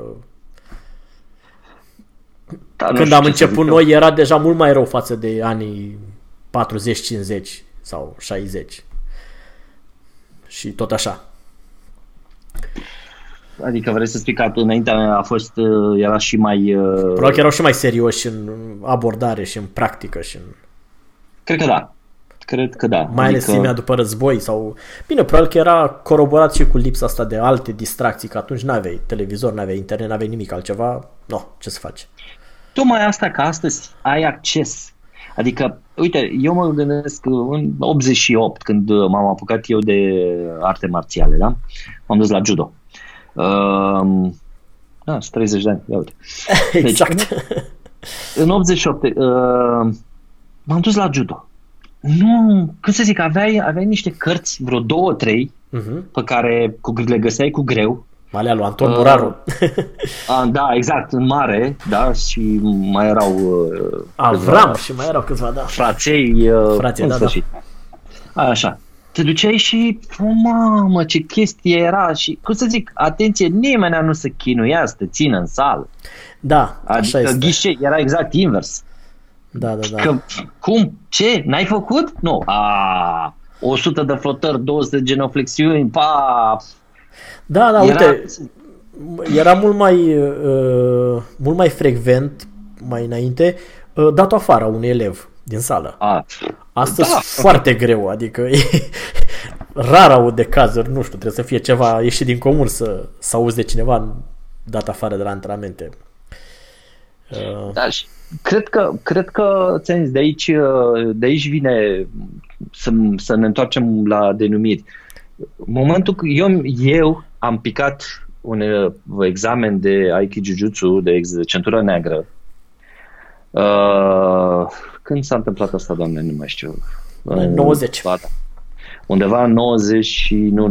Da, când am început noi era deja mult mai rău față de anii 40, 50 sau 60. Și tot așa. Adică vrei să spui că înaintea a fost, era și mai... Probabil că erau și mai serioși în abordare și în practică și în... Cred că da. Cred că da. Mai ales adică... după război sau... Bine, probabil că era coroborat și cu lipsa asta de alte distracții, că atunci n-aveai televizor, n-aveai internet, n-aveai nimic altceva. No, ce să faci? Tocmai asta, că astăzi ai acces. Adică, uite, eu mă gândesc în 88, când m-am apucat eu de arte marțiale, da? M-am dus la judo. Sunt 30 de ani, ia uite. Deci, exact. În 88 m-am dus la judo. Nu, cum să zic, aveai niște cărți, vreo 2-3, pe care le găseai cu greu. Alea lui Anton Muraru. Da, exact, în mare, da, și mai erau... Avram și mai erau câțiva, da. Fraței, da, da. Așa. Te duceai și, mamă, ce chestie era și, cum să zic, atenție, nimeni nu se chinuia să te țină în sală. Da, adică așa este. Ghișe, era exact invers. Da, da, da. Că, cum? Ce? N-ai făcut? Nu. 100 de flotări, 200 de genoflexiuni, pa... Da, da, era... uite, era mult mai frecvent mai înainte dat afară unui elev din sală. Astăzi da, foarte greu, adică e rar aud de cazuri, nu știu, trebuie să fie ceva ieșit din comun să auzi de cineva dat afară de la antrenamente. Da, și cred că ți-am zis, de aici vine să ne întoarcem la denumiri. Momentul că eu am picat un examen de Aikido Jujutsu, de centură neagră. Când s-a întâmplat asta, doamne, nu mai știu. În 90. Undeva în 90, nu,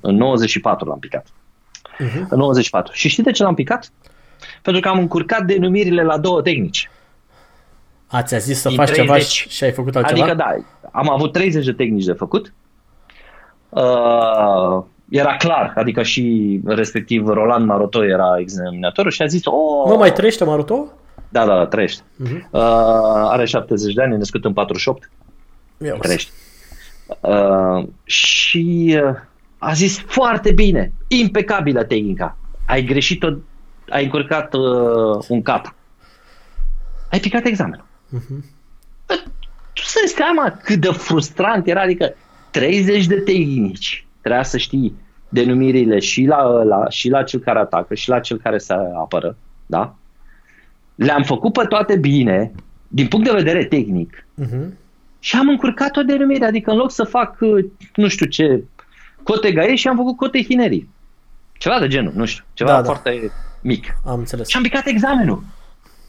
în 94 l-am picat. În 94. Și știi de ce l-am picat? Pentru că am încurcat denumirile la două tehnici. Ați zis să faci ceva și ai făcut altceva? Adică da, am avut 30 de tehnici de făcut. Era clar, adică și respectiv Roland Maroto era examinatorul și a zis mă, mai trăiește Maroto? Da, da, trăiește. Are 70 de ani, e născut în 48. Trăiește. Și a zis foarte bine, impecabilă tehnica. Ai greșit-o, ai încurcat un cap. Ai picat examenul. Tu să-ți seama cât de frustrant era, adică 30 de tehnici, trebuia să știi denumirile și la ăla, și la cel care atacă, și la cel care se apără, da? Le-am făcut pe toate bine, din punct de vedere tehnic, și am încurcat o denumire, adică în loc să fac, nu știu ce, cote gaie și am făcut cote hinerii. Ceva de genul, nu știu, ceva foarte mic. Am înțeles. Și am picat examenul.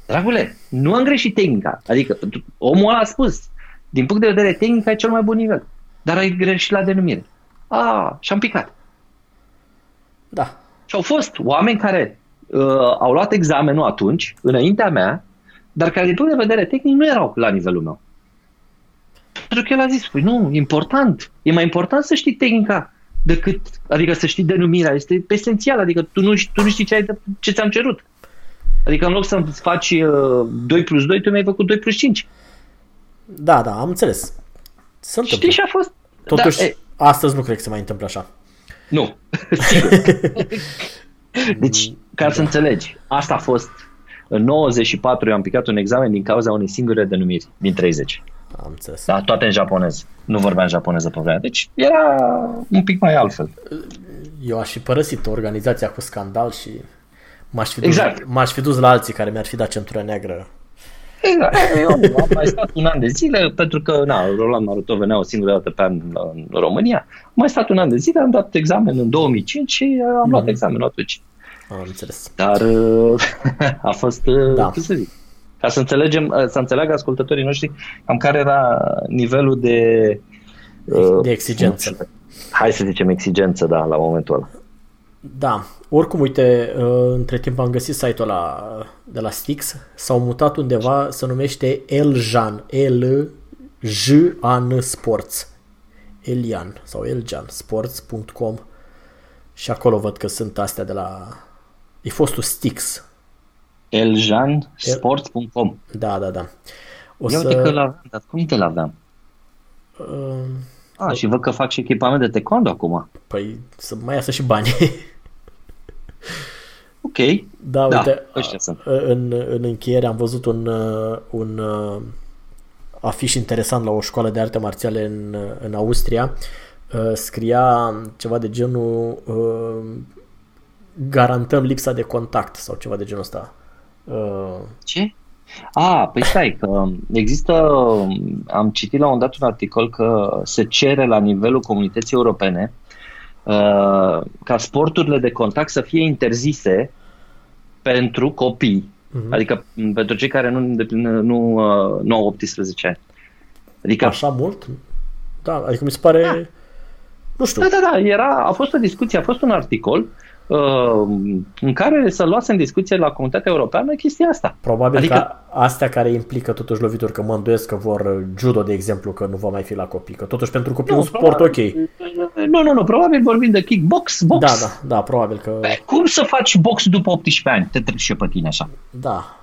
Dragule, nu am greșit tehnica, adică omul ăla a spus, din punct de vedere tehnic e cel mai bun nivel. Dar ai greșit la denumire. Și-am picat. Da. Și au fost oameni care au luat examenul atunci, înaintea mea, dar care din punct de vedere tehnic nu erau la nivelul meu. Pentru că el a zis, nu, important. E mai important să știi tehnica decât, adică să știi denumirea. Este esențial, adică tu nu știi ce ți-am cerut. Adică în loc să faci 2 plus 2, tu mi-ai făcut 2 plus 5. Da, da, am înțeles. Știi, și a fost... Totuși, astăzi nu cred că se mai întâmplă așa. Nu, sigur. Deci, ca să înțelegi, asta a fost. În 94 eu am picat un examen din cauza unei singure denumiri, din 30. Am înțeles. Dar toate în japonez. Nu vorbeam japoneză pe vremea. Deci era un pic mai altfel. Eu aș fi părăsit organizația cu scandal și m-aș fi dus la alții care mi-ar fi dat centură neagră. Exact. Eu am mai stat un an de zile, pentru că Roland Maroto venea o singură dată pe an în România. Am mai stat un an de zile, am dat examen în 2005 și am luat examenul atunci. Am înțeles. Dar a fost, cum să zic, ca să înțelegem, să înțeleagă ascultătorii noștri cam care era nivelul de exigență. Hai să zicem exigență, da, la momentul ăla. Da, oricum, uite, între timp am găsit site-ul ăla de la Stix, s-au mutat undeva, se numește Eljan, Eljan Sports, Elian sau Eljan Sports.com și acolo văd că sunt astea de la, e fostul Stix, eljansport.com. Da, da, da. O ia să... uite că l-aveam, dar cum te l-aveam? A, și văd că fac și echipament de taekwondo acum. Păi să mai iasă și bani. Ok. Da, da, uite, în încheiere am văzut un afiș interesant la o școală de arte marțiale în Austria. Scria ceva de genul garantăm lipsa de contact sau ceva de genul ăsta. Ce? A, păi stai, că există, am citit la un dat un articol că se cere la nivelul comunității europene ca sporturile de contact să fie interzise pentru copii, adică pentru cei care nu au 18 ani. Adică, așa mult? Da, adică mi se pare... Da. Nu știu. Da, da, da, a fost o discuție, a fost un articol în care să luase în discuție la comunitatea europeană chestia asta. Probabil adică... că astea care implică totuși lovituri, că mă îndoiesc că vor judo, de exemplu, că nu va mai fi la copii, că totuși pentru copii un sport probabil, ok. Nu, probabil vorbim de kickbox, box. Da, da, da, probabil că... Pe cum să faci box după 18 ani? Te trec și eu pe tine așa. Da.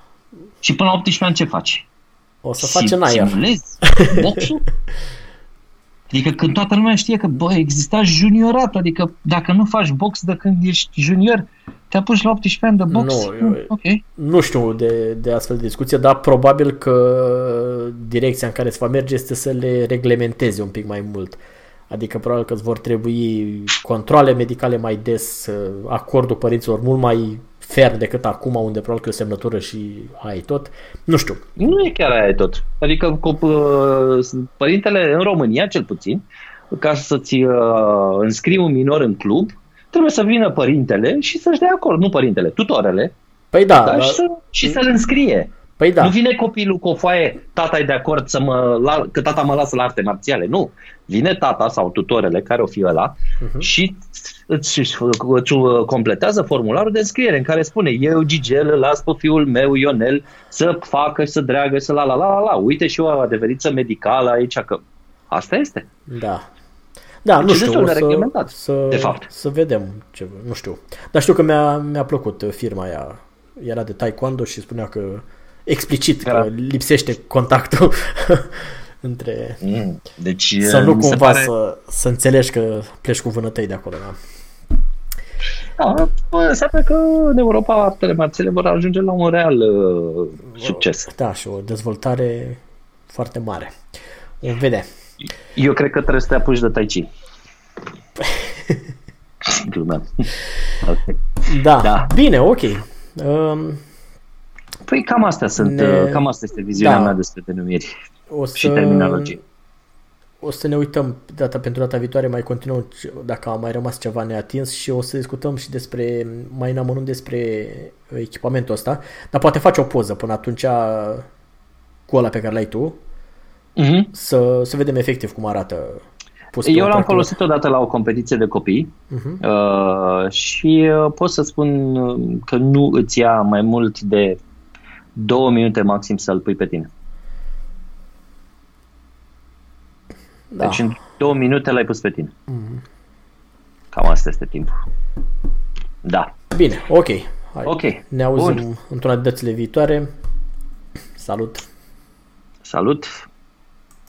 Și până la 18 ani ce faci? O să faci în aer. Simulezi boxul? Adică când toată lumea știe că exista juniorat, adică dacă nu faci box de când ești junior, te apuci la 18 ani de box. Okay. Nu știu de astfel de discuție, dar probabil că direcția în care se va merge este să le reglementeze un pic mai mult. Adică probabil că îți vor trebui controale medicale mai des, acordul părinților mult mai ferm decât acum, unde probabil că e o semnătură și ai tot. Nu știu. Nu e chiar ai tot. Adică părintele în România, cel puțin, ca să-ți înscrii un minor în club, trebuie să vină părintele și să-și dea acord. Nu părintele, tutorele. Păi da. Dar și să-l înscrie. Păi da. Nu vine copilul cu o foaie, tata e de acord că tata mă lasă la arte marțiale. Nu. Vine tata sau tutorele, care o fi ăla, și îți completează formularul de înscriere în care spune eu, Gigel, las pe fiul meu, Ionel, să facă, să dreagă, să la. Uite și o adeverință medicală aici, că asta este. Da. Da, deci nu știu, să vedem ce, nu știu. Dar știu că mi-a plăcut firma aia. Era de taekwondo și spunea că explicit că lipsește contactul între... Deci, să nu cumva pare... să înțelegi că pleci cu vânătăi de acolo, da? Da, înseamnă că în Europa artele marțiale vor ajunge la un real succes. Da, și o dezvoltare foarte mare. Vom vedea. Eu cred că trebuie să te apuci de Tai Chi. Okay. Da, bine, ok. Păi cam astea sunt, cam asta este viziunea mea despre denumiri și terminologie. O să ne uităm pentru data viitoare, mai continuăm dacă a mai rămas ceva neatins și o să discutăm și despre, mai în amănunt despre echipamentul ăsta, dar poate faci o poză până atunci cu ăla pe care l-ai tu, să vedem efectiv cum arată. Eu l-am folosit odată la o competiție de copii și pot să spun că nu îți ia mai mult de 2 minute maxim să-l pui pe tine. Da. Deci în 2 minute l-ai pus pe tine. Cam asta este timpul. Da. Bine, ok. Hai. Okay. Ne auzim într-una de dățile viitoare. Salut!